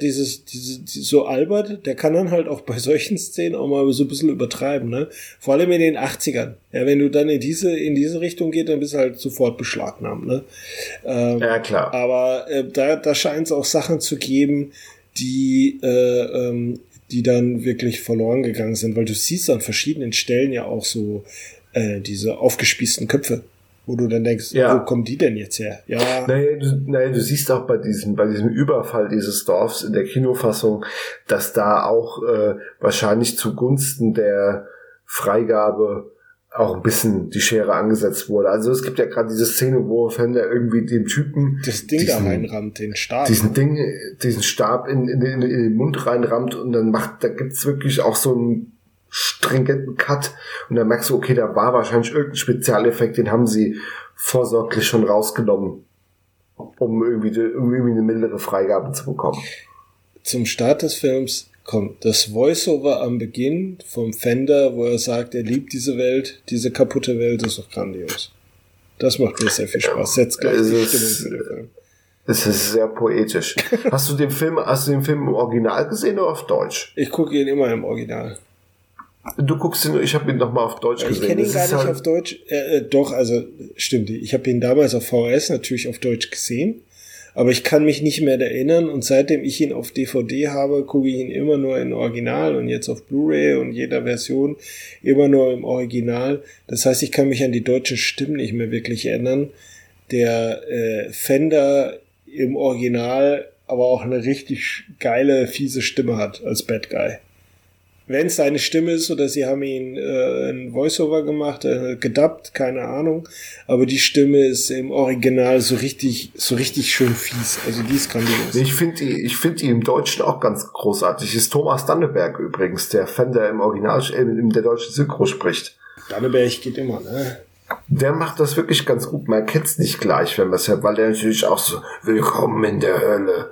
so Albert, der kann dann halt auch bei solchen Szenen auch mal so ein bisschen übertreiben, ne? Vor allem in den 80ern. Ja, wenn du dann in diese Richtung geht, dann bist du halt sofort beschlagnahmt, ne? Ja, klar. Aber da scheint es auch Sachen zu geben, die dann wirklich verloren gegangen sind, weil du siehst an verschiedenen Stellen ja auch so diese aufgespießten Köpfe, wo du dann denkst, ja, wo kommen die denn jetzt her? Ja. Naja, du siehst auch bei diesem Überfall dieses Dorfs in der Kinofassung, dass da auch wahrscheinlich zugunsten der Freigabe auch ein bisschen die Schere angesetzt wurde. Also es gibt ja gerade diese Szene, wo Fender irgendwie dem Typen das Ding da reinrammt, den Stab. Diesen Stab in den Mund reinrammt und dann da gibt's wirklich auch so einen stringenten Cut und dann merkst du, okay, da war wahrscheinlich irgendein Spezialeffekt, den haben sie vorsorglich schon rausgenommen, um irgendwie eine mildere Freigabe zu bekommen. Zum Start des Films kommt das Voiceover am Beginn vom Fender, wo er sagt, er liebt diese Welt, diese kaputte Welt, ist doch grandios. Das macht mir sehr viel Spaß. Setzt gleich die Stimmung für den Film. Es ist sehr poetisch. Hast du den Film im Original gesehen oder auf Deutsch? Ich gucke ihn immer im Original. Du guckst ihn, ich habe ihn nochmal auf Deutsch gesehen. Ich kenne ihn gar nicht auf Deutsch. Stimmt. Ich habe ihn damals auf VHS natürlich auf Deutsch gesehen, aber ich kann mich nicht mehr erinnern und seitdem ich ihn auf DVD habe, gucke ich ihn immer nur in Original und jetzt auf Blu-ray und jeder Version immer nur im Original. Das heißt, ich kann mich an die deutschen Stimmen nicht mehr wirklich erinnern. Der Fender im Original aber auch eine richtig geile, fiese Stimme hat als Bad Guy. Wenn es seine Stimme ist, oder sie haben ihn ein Voiceover gemacht, gedubbt, keine Ahnung, aber die Stimme ist im Original so richtig schön fies, also die ist grandios. Ich finde die im Deutschen auch ganz großartig. Ist Thomas Danneberg übrigens, der Fender im Original, der deutsche Synchro spricht. Danneberg geht immer, ne? Der macht das wirklich ganz gut, man kennt's nicht gleich, wenn man es hört, weil der natürlich auch so, willkommen in der Hölle.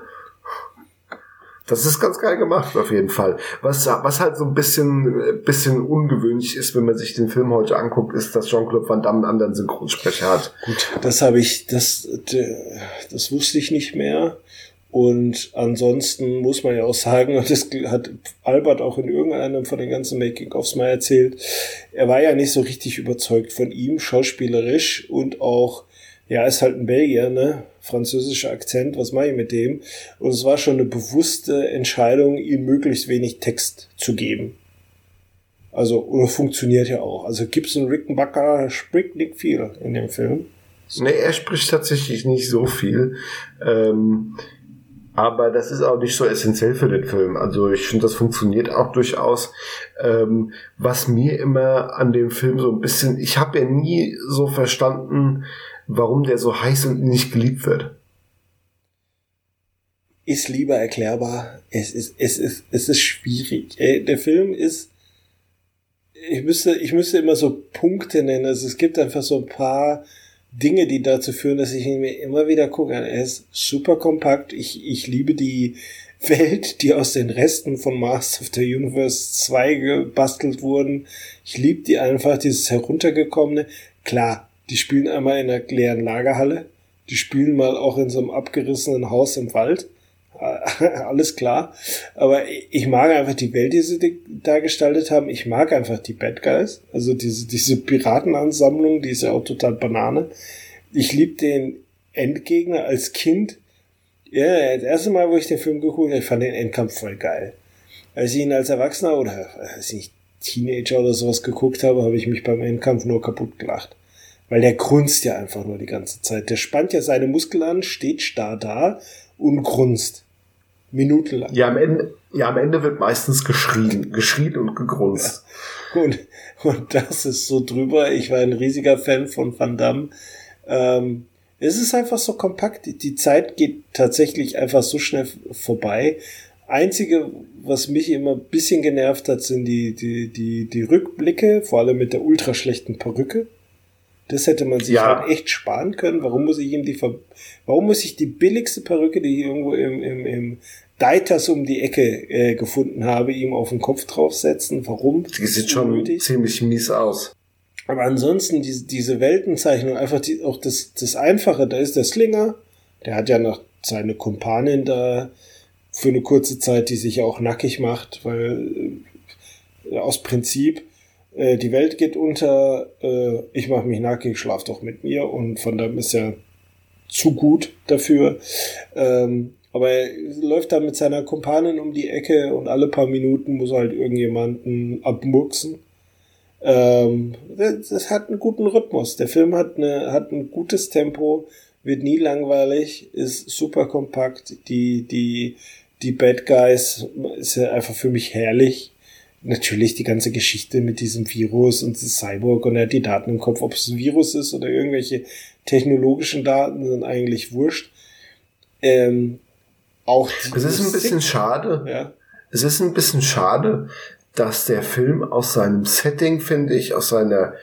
Das ist ganz geil gemacht, auf jeden Fall. Was halt so ein bisschen ungewöhnlich ist, wenn man sich den Film heute anguckt, ist, dass Jean-Claude Van Damme einen anderen Synchronsprecher hat. Gut, das wusste ich nicht mehr. Und ansonsten muss man ja auch sagen, und das hat Albert auch in irgendeinem von den ganzen Making-ofs mal erzählt, er war ja nicht so richtig überzeugt von ihm, schauspielerisch und auch, ja, ist halt ein Belgier, ne? Französischer Akzent, was mache ich mit dem? Und es war schon eine bewusste Entscheidung, ihm möglichst wenig Text zu geben. Also, und funktioniert ja auch. Also Gibson Rickenbacker spricht nicht viel in dem Film. Nee, er spricht tatsächlich nicht so viel. Aber das ist auch nicht so essentiell für den Film. Also ich finde, das funktioniert auch durchaus. Was mir immer an dem Film so ein bisschen... Ich habe ja nie so verstanden, warum der so heiß und nicht geliebt wird. Ist lieber erklärbar. Es ist schwierig. Der Film ist... Ich müsste immer so Punkte nennen. Also es gibt einfach so ein paar... Dinge, die dazu führen, dass ich ihn mir immer wieder gucke. Er ist super kompakt. Ich liebe die Welt, die aus den Resten von Masters of the Universe 2 gebastelt wurden. Ich liebe die einfach, dieses heruntergekommene. Klar, die spielen einmal in einer leeren Lagerhalle. Die spielen mal auch in so einem abgerissenen Haus im Wald. Alles klar. Aber ich mag einfach die Welt, die sie da gestaltet haben. Ich mag einfach die Bad Guys. Also diese Piratenansammlung, die ist ja auch total Banane. Ich liebe den Endgegner als Kind. Ja, das erste Mal, wo ich den Film geguckt habe, ich fand den Endkampf voll geil. Als ich ihn als Erwachsener oder als ich Teenager oder sowas geguckt habe, habe ich mich beim Endkampf nur kaputt gelacht. Weil der grunzt ja einfach nur die ganze Zeit. Der spannt ja seine Muskeln an, steht starr da und grunzt. Minutenlang. Ja, am Ende wird meistens geschrien und gegrunzt. Ja. Und das ist so drüber. Ich war ein riesiger Fan von Van Damme. Es ist einfach so kompakt. Die Zeit geht tatsächlich einfach so schnell vorbei. Einzige, was mich immer ein bisschen genervt hat, sind die Rückblicke, vor allem mit der ultra schlechten Perücke. Das hätte man sich halt echt sparen können. Warum muss ich die billigste Perücke, die ich irgendwo im Deiters um die Ecke gefunden habe, ihm auf den Kopf draufsetzen? Warum? Die sieht schon ziemlich mies aus. Aber ansonsten diese Weltenzeichnung, einfach auch das Einfache. Da ist der Slinger, der hat ja noch seine Kumpanin da für eine kurze Zeit, die sich ja auch nackig macht, weil aus Prinzip die Welt geht unter, ich mache mich nackig, schlaf doch mit mir, und von daher ist ja zu gut dafür. Aber er läuft da mit seiner Kumpanin um die Ecke und alle paar Minuten muss halt irgendjemanden abmurksen. Das hat einen guten Rhythmus. Der Film hat ein gutes Tempo, wird nie langweilig, ist super kompakt. Die Bad Guys ist ja einfach für mich herrlich. Natürlich die ganze Geschichte mit diesem Virus und das Cyborg, und er hat die Daten im Kopf, ob es ein Virus ist oder irgendwelche technologischen Daten, sind eigentlich wurscht. Es ist ein bisschen schade. Ja. Es ist ein bisschen schade, dass der Film aus seinem Setting, finde ich, aus seiner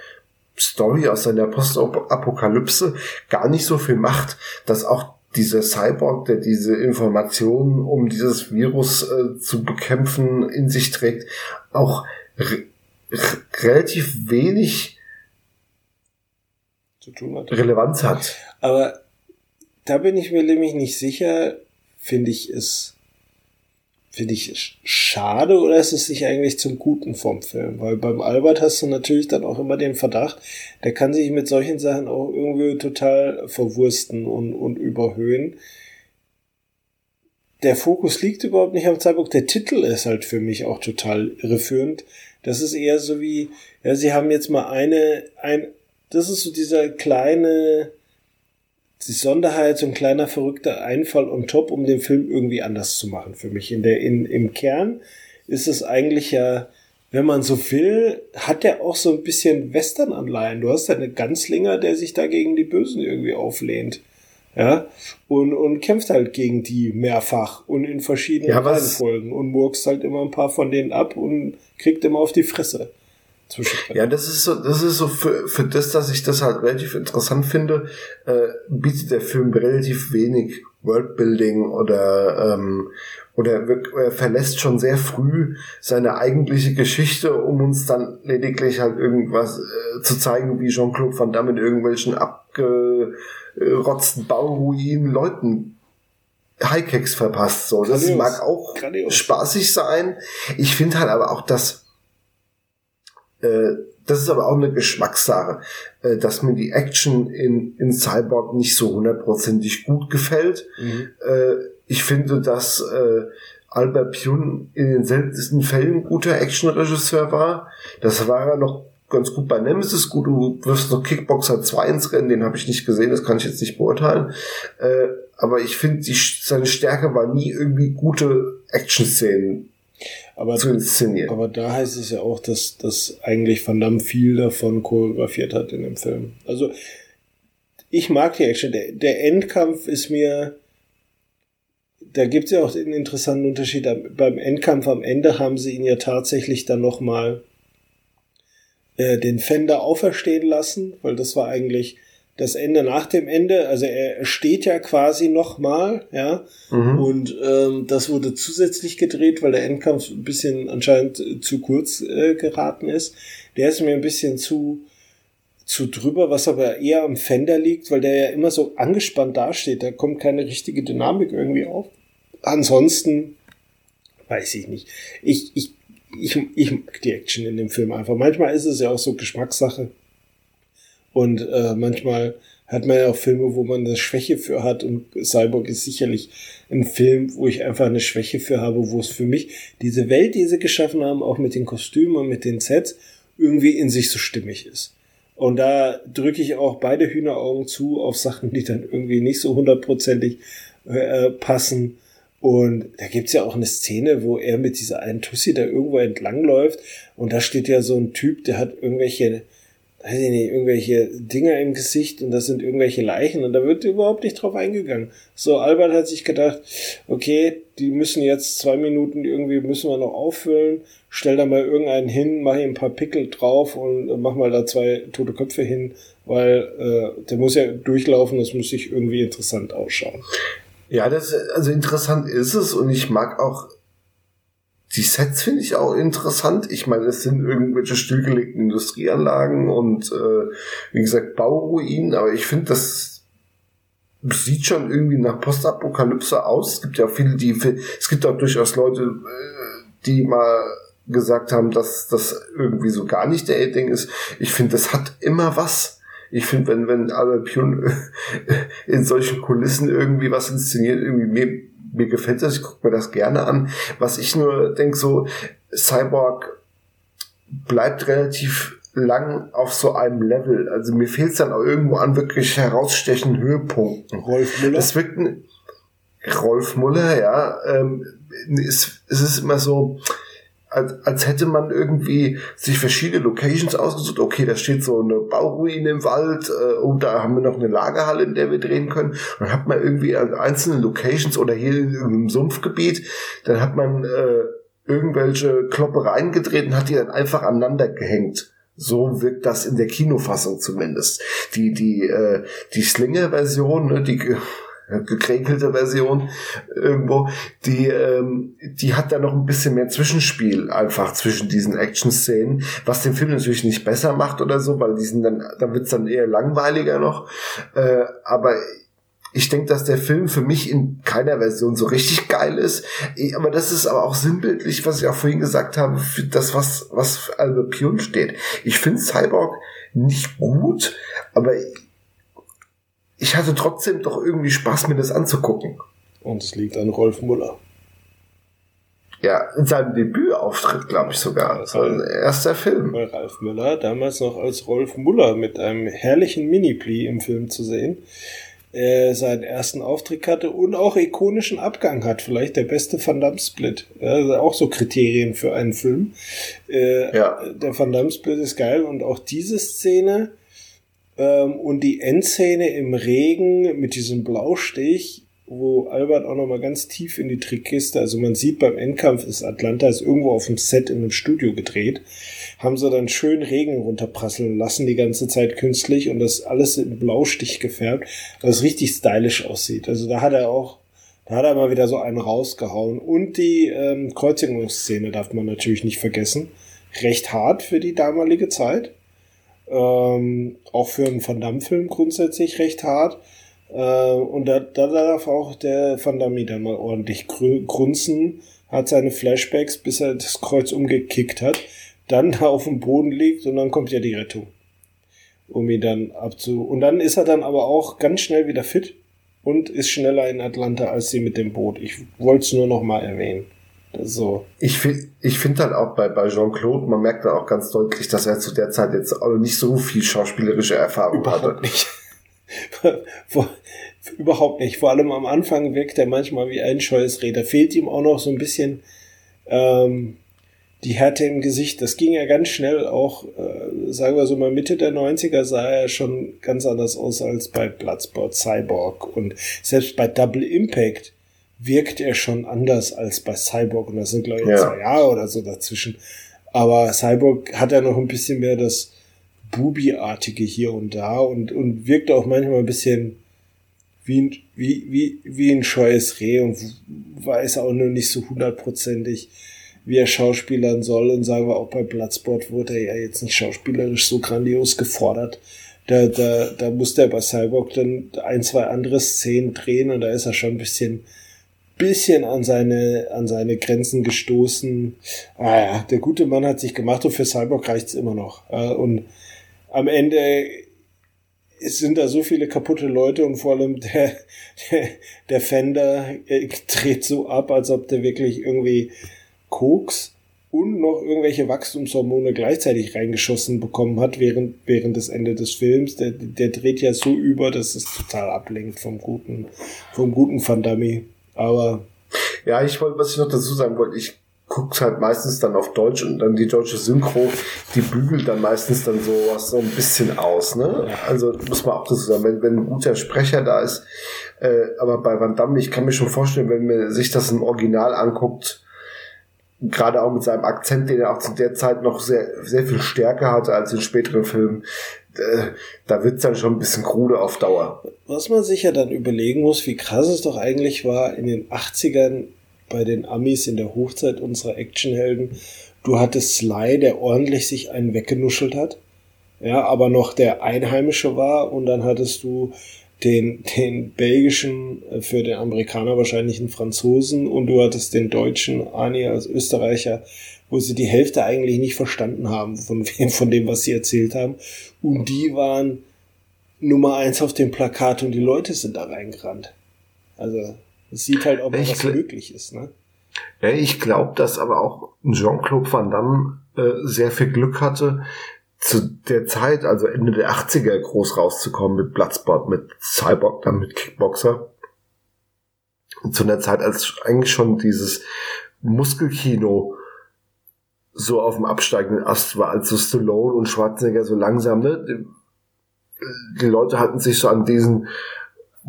Story, aus seiner Postapokalypse gar nicht so viel macht, dass auch dieser Cyborg, der diese Informationen, um dieses Virus zu bekämpfen, in sich trägt, auch relativ wenig zu tun hat. Relevanz hat. Aber da bin ich mir nämlich nicht sicher, finde ich es schade, oder ist es nicht eigentlich zum Guten vom Film? Weil beim Albert hast du natürlich dann auch immer den Verdacht, der kann sich mit solchen Sachen auch irgendwie total verwursten und überhöhen. Der Fokus liegt überhaupt nicht am Cyborg. Der Titel ist halt für mich auch total irreführend. Das ist eher so wie, ja, sie haben jetzt mal das ist so dieser kleine, die Sonderheit, so ein kleiner verrückter Einfall on top, um den Film irgendwie anders zu machen für mich. Im Kern ist es eigentlich ja, wenn man so will, hat er auch so ein bisschen Western-Anleihen. Du hast ja einen Ganzlinger, der sich da gegen die Bösen irgendwie auflehnt. Ja, und kämpft halt gegen die mehrfach und in verschiedenen Reihenfolgen und murkst halt immer ein paar von denen ab und kriegt immer auf die Fresse. Ja, das ist so für das, dass ich das halt relativ interessant finde, bietet der Film relativ wenig. Worldbuilding oder verlässt schon sehr früh seine eigentliche Geschichte, um uns dann lediglich halt irgendwas zu zeigen, wie Jean-Claude Van Damme in irgendwelchen abgerotzten Bauruinen Leuten High-Kicks verpasst. So, das mag auch spaßig sein. Ich finde halt aber auch, dass das ist aber auch eine Geschmackssache, dass mir die Action in Cyborg nicht so hundertprozentig gut gefällt. Mhm. Ich finde, dass Albert Pyun in den seltensten Fällen guter Action-Regisseur war. Das war er noch ganz gut bei Nemesis. Gut, du wirfst noch Kickboxer 2 ins Rennen, den habe ich nicht gesehen, das kann ich jetzt nicht beurteilen. Aber ich finde, seine Stärke war nie irgendwie gute Action-Szenen. Aber zu inszenieren. Aber da heißt es ja auch, dass eigentlich Van Damme viel davon choreografiert hat in dem Film. Also ich mag die Action. Der Endkampf ist mir, da gibt es ja auch einen interessanten Unterschied. Beim Endkampf am Ende haben sie ihn ja tatsächlich dann nochmal den Fender auferstehen lassen, weil das war eigentlich das Ende nach dem Ende, also er steht ja quasi nochmal, ja, und das wurde zusätzlich gedreht, weil der Endkampf ein bisschen anscheinend zu kurz geraten ist. Der ist mir ein bisschen zu drüber, was aber eher am Fender liegt, weil der ja immer so angespannt dasteht, da kommt keine richtige Dynamik irgendwie auf. Ansonsten weiß ich nicht. Ich mag die Action in dem Film einfach. Manchmal ist es ja auch so Geschmackssache. Und manchmal hat man ja auch Filme, wo man eine Schwäche für hat, und Cyborg ist sicherlich ein Film, wo ich einfach eine Schwäche für habe, wo es für mich diese Welt, die sie geschaffen haben, auch mit den Kostümen und mit den Sets, irgendwie in sich so stimmig ist. Und da drücke ich auch beide Hühneraugen zu auf Sachen, die dann irgendwie nicht so hundertprozentig passen. Und da gibt's ja auch eine Szene, wo er mit dieser einen Tussi da irgendwo entlangläuft und da steht ja so ein Typ, der hat irgendwelche Dinger im Gesicht und das sind irgendwelche Leichen und da wird überhaupt nicht drauf eingegangen. So, Albert hat sich gedacht, okay, die müssen jetzt 2 Minuten irgendwie, müssen wir noch auffüllen, stell da mal irgendeinen hin, mach ihm ein paar Pickel drauf und mach mal da 2 tote Köpfe hin, weil der muss ja durchlaufen, das muss sich irgendwie interessant ausschauen. Ja, das, also interessant ist es und ich mag auch die Sets, finde ich auch interessant. Ich meine, es sind irgendwelche stillgelegten Industrieanlagen und wie gesagt Bauruinen, aber ich finde, das sieht schon irgendwie nach Postapokalypse aus. Es gibt ja viele, es gibt auch durchaus Leute, die mal gesagt haben, dass das irgendwie so gar nicht der Ding ist. Ich finde, das hat immer was. Ich finde, wenn Albert Pyun in solchen Kulissen irgendwie was inszeniert, irgendwie mir gefällt das, ich gucke mir das gerne an. Was ich nur denke, so Cyborg bleibt relativ lang auf so einem Level. Also mir fehlt es dann auch irgendwo an wirklich herausstechenden Höhepunkten. Rolf Müller? Das wirkt Rolf Müller, ja. Es ist immer so, als hätte man irgendwie sich verschiedene Locations ausgesucht. Okay, da steht so eine Bauruine im Wald und da haben wir noch eine Lagerhalle, in der wir drehen können. Und dann hat man irgendwie an einzelnen Locations oder hier in irgendeinem Sumpfgebiet, dann hat man irgendwelche Kloppereien gedreht und hat die dann einfach aneinander gehängt. So wirkt das in der Kinofassung zumindest. Die Slinger-Version, ne, die gekränkelte Version irgendwo, die hat da noch ein bisschen mehr Zwischenspiel einfach zwischen diesen Action-Szenen, was den Film natürlich nicht besser macht oder so, weil die sind dann wird's dann eher langweiliger noch, aber ich denke, dass der Film für mich in keiner Version so richtig geil ist, aber das ist aber auch sinnbildlich, was ich auch vorhin gesagt habe, für das, was für Albert Pyun steht. Ich finde Cyborg nicht gut, aber ich hatte trotzdem doch irgendwie Spaß, mir das anzugucken. Und es liegt an Rolf Müller. Ja, in seinem Debütauftritt, glaube ich sogar. Das war ein erster Film. Weil Ralf Müller damals noch als Rolf Müller mit einem herrlichen Mini-Pli im Film zu sehen, seinen ersten Auftritt hatte und auch ikonischen Abgang hat. Vielleicht der beste Van Damme-Split. Also auch so Kriterien für einen Film. Ja. Der Van Damme-Split ist geil und auch diese Szene und die Endszene im Regen mit diesem Blaustich wo Albert auch nochmal ganz tief in die Trickkiste, also man sieht beim Endkampf ist irgendwo auf dem Set in einem Studio gedreht, haben sie dann schön Regen runterprasseln lassen, die ganze Zeit künstlich und das alles in Blaustich gefärbt, was richtig stylisch aussieht. Also da hat er mal wieder so einen rausgehauen. Und die Kreuzigungsszene darf man natürlich nicht vergessen. Recht hart für die damalige Zeit. Auch für einen Van Damme-Film grundsätzlich recht hart. Und da darf auch der Van Damme dann mal ordentlich grunzen, hat seine Flashbacks, bis er das Kreuz umgekickt hat, dann da auf dem Boden liegt und dann kommt ja die Rettung, um ihn dann und dann ist er dann aber auch ganz schnell wieder fit und ist schneller in Atlanta als sie mit dem Boot. Ich wollte es nur noch mal erwähnen. So. Ich finde dann auch bei Jean-Claude, man merkt dann auch ganz deutlich, dass er zu der Zeit jetzt auch nicht so viel schauspielerische Erfahrung hatte. Überhaupt nicht. Vor allem am Anfang wirkt er manchmal wie ein scheues Reh. Da fehlt ihm auch noch so ein bisschen die Härte im Gesicht. Das ging ja ganz schnell auch, sagen wir so mal Mitte der 90er sah er schon ganz anders aus als bei Bloodsport, Cyborg. Und selbst bei Double Impact wirkt er schon anders als bei Cyborg. Und das sind, glaube ich, 2 Jahre oder so dazwischen. Aber Cyborg hat ja noch ein bisschen mehr das Bubi-artige hier und da und wirkt auch manchmal ein bisschen wie ein scheues Reh und weiß auch nur nicht so hundertprozentig, wie er schauspielern soll. Und sagen wir auch bei Bloodsport wurde er ja jetzt nicht schauspielerisch so grandios gefordert. Da musste er bei Cyborg dann 1, 2 andere Szenen drehen und da ist er schon ein bisschen an seine Grenzen gestoßen. Ah ja, der gute Mann hat sich gemacht und für Cyborg reicht's immer noch. Und am Ende sind da so viele kaputte Leute und vor allem der Fender dreht so ab, als ob der wirklich irgendwie Koks und noch irgendwelche Wachstumshormone gleichzeitig reingeschossen bekommen hat während des Ende des Films. Der dreht ja so über, dass es total ablenkt vom guten Van Damme. Aber ja, was ich noch dazu sagen wollte, ich guck's halt meistens dann auf Deutsch und dann die deutsche Synchro, die bügelt dann meistens dann sowas so ein bisschen aus, ne? Also muss man auch dazu sagen, wenn ein guter Sprecher da ist, aber bei Van Damme, ich kann mir schon vorstellen, wenn man sich das im Original anguckt, gerade auch mit seinem Akzent, den er auch zu der Zeit noch sehr, sehr viel stärker hatte als in späteren Filmen, da wird's dann schon ein bisschen krude auf Dauer. Was man sich ja dann überlegen muss, wie krass es doch eigentlich war in den 80ern bei den Amis in der Hochzeit unserer Actionhelden. Du hattest Sly, der ordentlich sich einen weggenuschelt hat, ja, aber noch der Einheimische war, und dann hattest du den belgischen, für den Amerikaner wahrscheinlich einen Franzosen, und du hattest den deutschen Arnie als Österreicher, wo sie die Hälfte eigentlich nicht verstanden haben von dem, was sie erzählt haben. Und die waren Nummer 1 auf dem Plakat und die Leute sind da reingerannt. Also es sieht halt auch mal, was möglich ist, ne? Ja, ich glaube, dass aber auch Jean-Claude Van Damme sehr viel Glück hatte, zu der Zeit, also Ende der 80er, groß rauszukommen mit Bloodsport, mit Cyborg, dann mit Kickboxer. Und zu einer Zeit, als eigentlich schon dieses Muskelkino so auf dem absteigenden Ast war, als so Stallone und Schwarzenegger so langsam, ne? Die Leute hatten sich so an diesen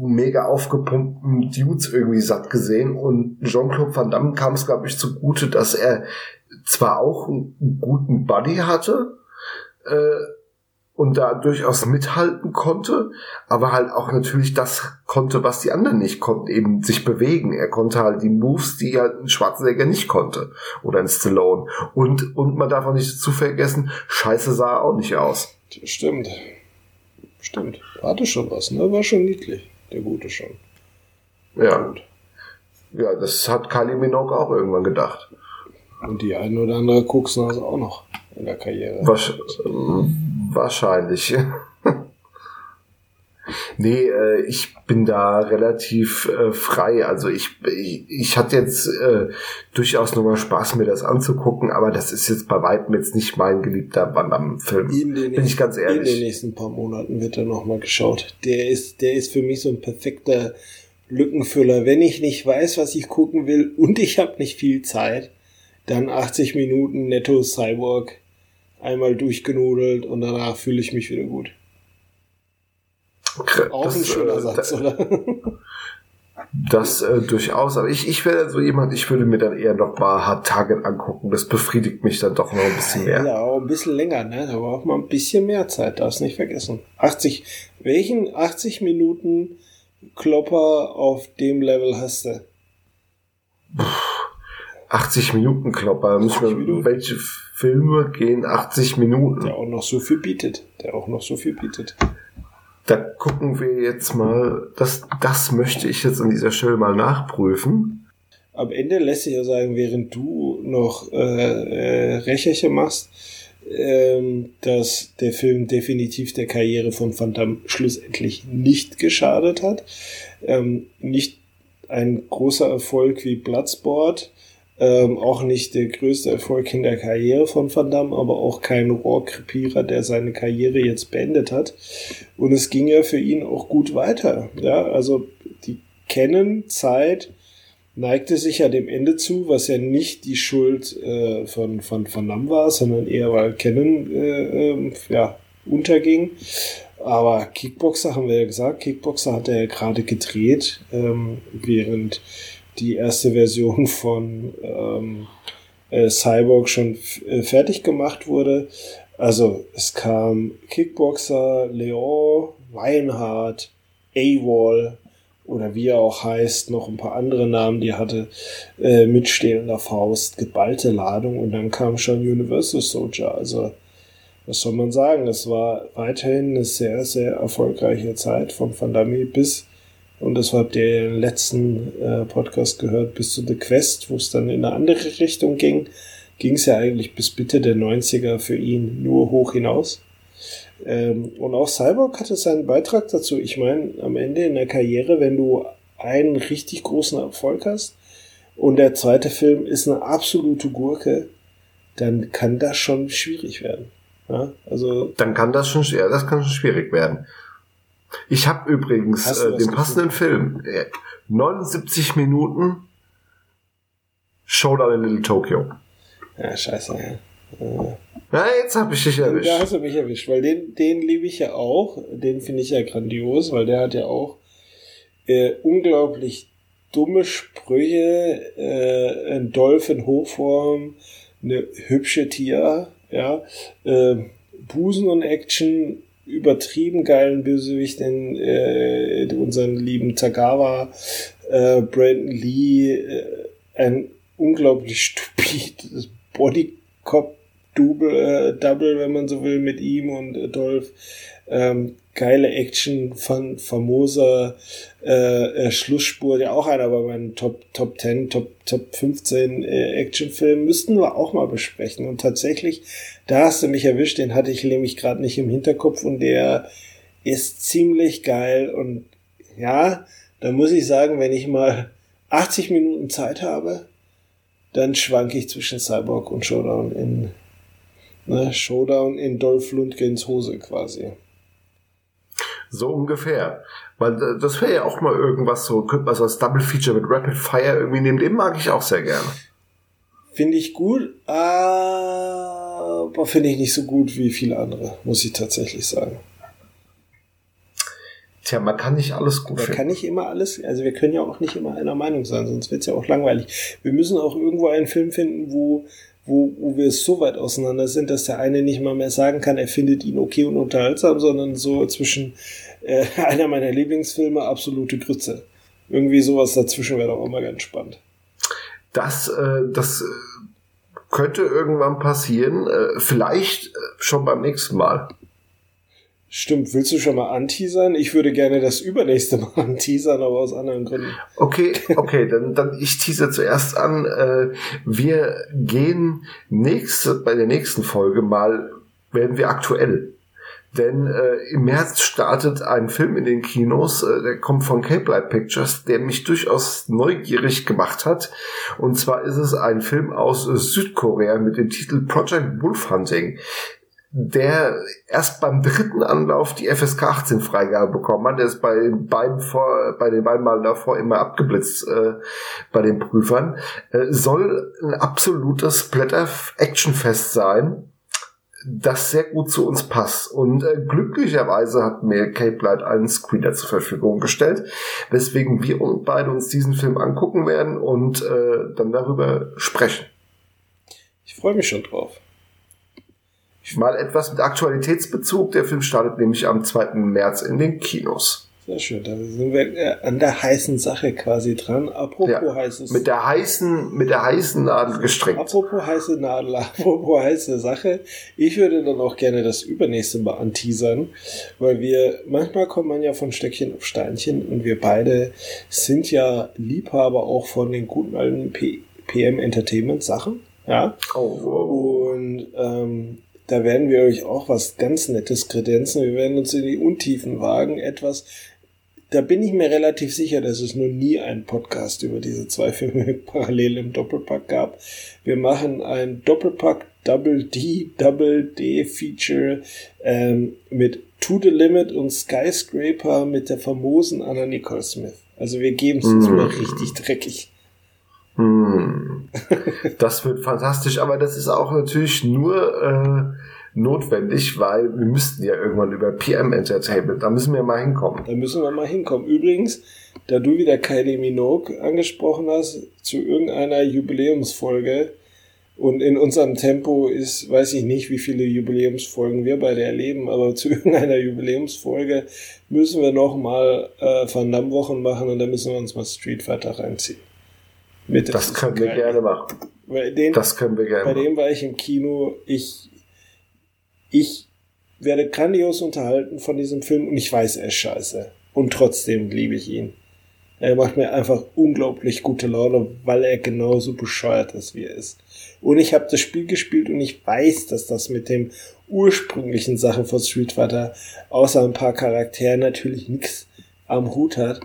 mega aufgepumpten Dudes irgendwie satt gesehen, und Jean-Claude Van Damme kam es, glaube ich, zugute, dass er zwar auch einen guten Buddy hatte, und da durchaus mithalten konnte, aber halt auch natürlich das konnte, was die anderen nicht konnten, eben sich bewegen. Er konnte halt die Moves, die halt ein Schwarzenegger nicht konnte oder ein Stallone. Und man darf auch nicht dazu vergessen, scheiße sah er auch nicht aus. Stimmt. Hatte schon was, ne? War schon niedlich, der Gute schon. Ja. Ja, das hat Kylie Minogue auch irgendwann gedacht. Und die ein oder andere Koksnase auch noch in der Karriere. Wahrscheinlich. Nee, ich bin da relativ frei. Also ich hatte jetzt durchaus nochmal Spaß, mir das anzugucken, aber das ist jetzt bei weitem jetzt nicht mein geliebter Van Damme-Film. Bin ich ganz ehrlich. In den nächsten paar Monaten wird er nochmal geschaut. Der ist für mich so ein perfekter Lückenfüller. Wenn ich nicht weiß, was ich gucken will und ich habe nicht viel Zeit, dann 80 Minuten netto Cyborg, einmal durchgenudelt und danach fühle ich mich wieder gut. Okay, auch ein schöner Satz, oder? Das durchaus, aber ich wäre so jemand, ich würde mir dann eher noch mal Hard Target angucken, das befriedigt mich dann doch noch ein bisschen mehr. Ja, auch ein bisschen länger, ne? Da braucht man ein bisschen mehr Zeit, darfst nicht vergessen. 80 Minuten Klopper auf dem Level hast du? 80 Minuten Klopper, welche Filme gehen 80 Minuten? Der auch noch so viel bietet. Da gucken wir jetzt mal, das möchte ich jetzt an dieser Stelle mal nachprüfen. Am Ende lässt sich ja sagen, während du noch Recherche machst, dass der Film definitiv der Karriere von Van Damme schlussendlich nicht geschadet hat. Nicht ein großer Erfolg wie Bloodsport, auch nicht der größte Erfolg in der Karriere von Van Damme, aber auch kein Rohrkrepierer, der seine Karriere jetzt beendet hat. Und es ging ja für ihn auch gut weiter. Ja, also die Canon-Zeit neigte sich ja dem Ende zu, was ja nicht die Schuld von Van Damme war, sondern eher weil Cannon unterging. Aber Kickboxer, haben wir ja gesagt, Kickboxer hat er ja gerade gedreht, während die erste Version von Cyborg schon fertig gemacht wurde. Also es kam Kickboxer, Leon, Weinhardt, AWOL oder wie er auch heißt, noch ein paar andere Namen, die hatte, mit stehender Faust, geballte Ladung und dann kam schon Universal Soldier. Also was soll man sagen, es war weiterhin eine sehr, sehr erfolgreiche Zeit von Van Damme bis, und das habt ihr im letzten Podcast gehört, bis zu The Quest, wo es dann in eine andere Richtung ging, ging es ja eigentlich bis Mitte der 90er für ihn nur hoch hinaus. Und auch Cyborg hatte seinen Beitrag dazu. Ich meine, am Ende in der Karriere, wenn du einen richtig großen Erfolg hast und der zweite Film ist eine absolute Gurke, dann kann das schon schwierig werden. Ja? Also das kann schon schwierig werden. Ich habe übrigens den passenden Film. 79 Minuten Showdown in Little Tokyo. Ja, scheiße. Na, jetzt habe ich dich erwischt. Da hast du mich erwischt, weil den liebe ich ja auch. Den finde ich ja grandios, weil der hat ja auch unglaublich dumme Sprüche, ein Dolph in Hochform, eine hübsche Tier, ja, Busen und Action, übertrieben geilen Bösewicht in unseren lieben Tagawa, Brandon Lee, ein unglaublich stupides Bodycop-Double, Double, wenn man so will, mit ihm und Dolph, geile Action von famoser Schlussspur, der auch einer bei meinen Top 10, Top 15 Actionfilmen, müssten wir auch mal besprechen. Und tatsächlich, da hast du mich erwischt, den hatte ich nämlich gerade nicht im Hinterkopf und der ist ziemlich geil. Und ja, da muss ich sagen, wenn ich mal 80 Minuten Zeit habe, dann schwanke ich zwischen Cyborg und Showdown in Dolph Lundgrens Hose quasi. So ungefähr. Weil das wäre ja auch mal irgendwas, so könnte man so als Double Feature mit Rapid Fire irgendwie nehmen, den mag ich auch sehr gerne. Finde ich gut, aber finde ich nicht so gut wie viele andere, muss ich tatsächlich sagen. Tja, man kann nicht alles gut finden. Man kann nicht immer alles, also wir können ja auch nicht immer einer Meinung sein, sonst wird es ja auch langweilig. Wir müssen auch irgendwo einen Film finden, wo wir so weit auseinander sind, dass der eine nicht mal mehr sagen kann, er findet ihn okay und unterhaltsam, sondern so zwischen einer meiner Lieblingsfilme, absolute Grütze. Irgendwie sowas dazwischen wäre doch immer ganz spannend. Das könnte irgendwann passieren, vielleicht schon beim nächsten Mal. Stimmt, willst du schon mal anteasern? Ich würde gerne das übernächste Mal anteasern, aber aus anderen Gründen. Okay, dann ich teaser zuerst an. Wir gehen bei der nächsten Folge mal, werden wir aktuell. Denn im März startet ein Film in den Kinos, der kommt von Cape Light Pictures, der mich durchaus neugierig gemacht hat. Und zwar ist es ein Film aus Südkorea mit dem Titel Project Wolfhunting, der erst beim dritten Anlauf die FSK 18 Freigabe bekommen hat. Der ist bei den beiden Malen davor immer abgeblitzt bei den Prüfern. Soll ein absolutes Splatter-Actionfest sein. das sehr gut zu uns passt. Und glücklicherweise hat mir Cape Light einen Screener zur Verfügung gestellt, weswegen wir beide uns diesen Film angucken werden und dann darüber sprechen. Ich freue mich schon drauf. Mal etwas mit Aktualitätsbezug. Der Film startet nämlich am 2. März in den Kinos. Sehr schön, da sind wir an der heißen Sache quasi dran. Apropos ja, heißes... Mit der heißen Nadel gestreckt. Apropos heiße Nadel, apropos heiße Sache. Ich würde dann auch gerne das übernächste Mal anteasern, weil wir, manchmal kommt man ja von Stöckchen auf Steinchen und wir beide sind ja Liebhaber auch von den guten alten PM Entertainment Sachen. Ja. Oh, wow. Und da werden wir euch auch was ganz Nettes kredenzen. Wir werden uns in die Untiefen wagen. Etwas, da bin ich mir relativ sicher, dass es noch nie einen Podcast über diese zwei Filme parallel im Doppelpack gab. Wir machen ein Doppelpack Double D Feature mit To The Limit und Skyscraper mit der famosen Anna Nicole Smith. Also wir geben es uns mal richtig dreckig. Das wird fantastisch, aber das ist auch natürlich nur notwendig, weil wir müssten ja irgendwann über PM Entertainment, da müssen wir mal hinkommen. Übrigens, da du wieder Kylie Minogue angesprochen hast, zu irgendeiner Jubiläumsfolge und in unserem Tempo ist, weiß ich nicht, wie viele Jubiläumsfolgen wir beide erleben, aber zu irgendeiner Jubiläumsfolge müssen wir nochmal Van Damme Wochen machen und da müssen wir uns mal Street Fighter reinziehen. Das können wir gerne machen. Bei dem war ich im Kino. Ich werde grandios unterhalten von diesem Film und ich weiß, er ist scheiße. Und trotzdem liebe ich ihn. Er macht mir einfach unglaublich gute Laune, weil er genauso bescheuert ist, wie er ist. Und ich habe das Spiel gespielt und ich weiß, dass das mit dem ursprünglichen Sache von Street Fighter außer ein paar Charakteren natürlich nichts am Hut hat.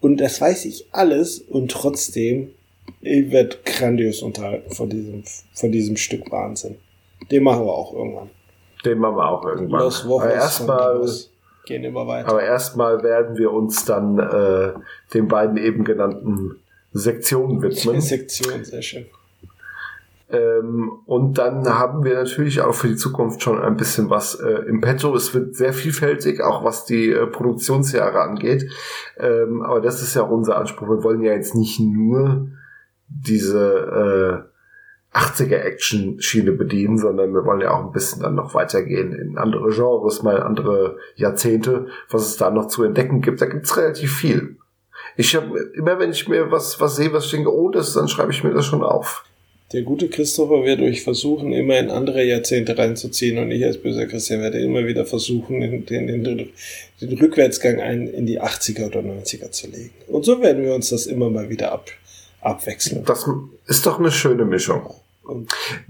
Und das weiß ich alles und trotzdem... Ich werde grandios unterhalten von diesem Stück Wahnsinn. Den machen wir auch irgendwann. Aber erstmal werden wir uns dann den beiden eben genannten Sektionen widmen. Sektion, sehr schön. Und dann haben wir natürlich auch für die Zukunft schon ein bisschen was im Petto. Es wird sehr vielfältig, auch was die Produktionsjahre angeht. Aber das ist ja auch unser Anspruch. Wir wollen ja jetzt nicht nur diese 80er-Action-Schiene bedienen, sondern wir wollen ja auch ein bisschen dann noch weitergehen in andere Genres, mal in andere Jahrzehnte, was es da noch zu entdecken gibt. Da gibt's relativ viel. Ich habe immer, wenn ich mir was sehe, was ich denke, oh, das, dann schreibe ich mir das schon auf. Der gute Christopher wird euch versuchen, immer in andere Jahrzehnte reinzuziehen und ich als böser Christian werde immer wieder versuchen, den Rückwärtsgang in die 80er oder 90er zu legen. Und so werden wir uns das immer mal wieder abwechseln. Das ist doch eine schöne Mischung.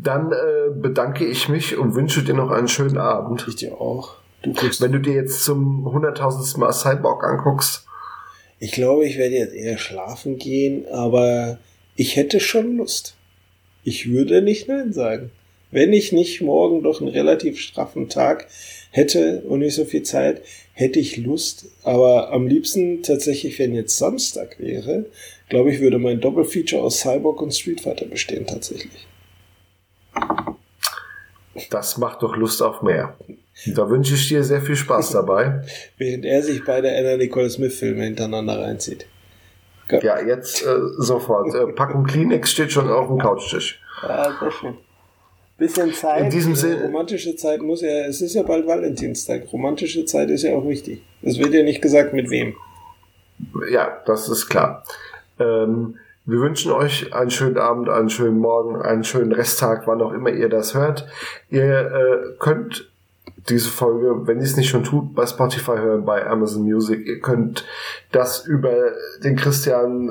Dann bedanke ich mich und wünsche dir noch einen schönen Abend. Ich dir auch. Wenn du dir jetzt zum 100.000. Mal Cyborg anguckst. Ich glaube, ich werde jetzt eher schlafen gehen, aber ich hätte schon Lust. Ich würde nicht Nein sagen. Wenn ich nicht morgen doch einen relativ straffen Tag hätte und nicht so viel Zeit, hätte ich Lust. Aber am liebsten tatsächlich, wenn jetzt Samstag wäre, glaube ich, würde mein Doppelfeature aus Cyborg und Street Fighter bestehen tatsächlich. Das macht doch Lust auf mehr. Da wünsche ich dir sehr viel Spaß dabei. Während er sich beide Anna Nicole Smith-Filme hintereinander reinzieht. Ja, jetzt sofort. Packung Kleenex steht schon auf dem Couchtisch. Ja, sehr schön. Bisschen Zeit. In diesem Sinne. Romantische Zeit muss ja, es ist ja bald Valentinstag. Romantische Zeit ist ja auch wichtig. Es wird ja nicht gesagt, mit wem. Ja, das ist klar. Wir wünschen euch einen schönen Abend, einen schönen Morgen, einen schönen Resttag, wann auch immer ihr das hört. Ihr könnt diese Folge, wenn ihr es nicht schon tut, bei Spotify hören, bei Amazon Music. Ihr könnt das über den Christian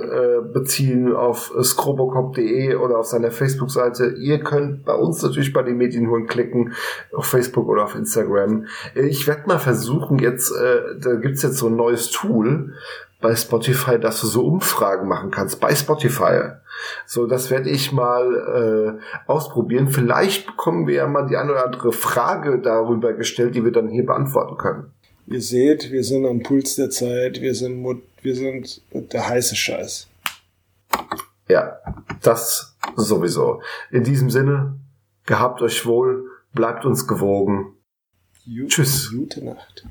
beziehen auf skrobocop.de oder auf seiner Facebook-Seite. Ihr könnt bei uns natürlich bei den Medienhuren klicken, auf Facebook oder auf Instagram. Ich werde mal versuchen, jetzt, da gibt's jetzt so ein neues Tool bei Spotify, dass du so Umfragen machen kannst, bei Spotify. So, das werde ich mal ausprobieren. Vielleicht bekommen wir ja mal die eine oder andere Frage darüber gestellt, die wir dann hier beantworten können. Ihr seht, wir sind am Puls der Zeit, wir sind der heiße Scheiß. Ja, das sowieso. In diesem Sinne, gehabt euch wohl, Bleibt uns gewogen. Tschüss. Gute Nacht.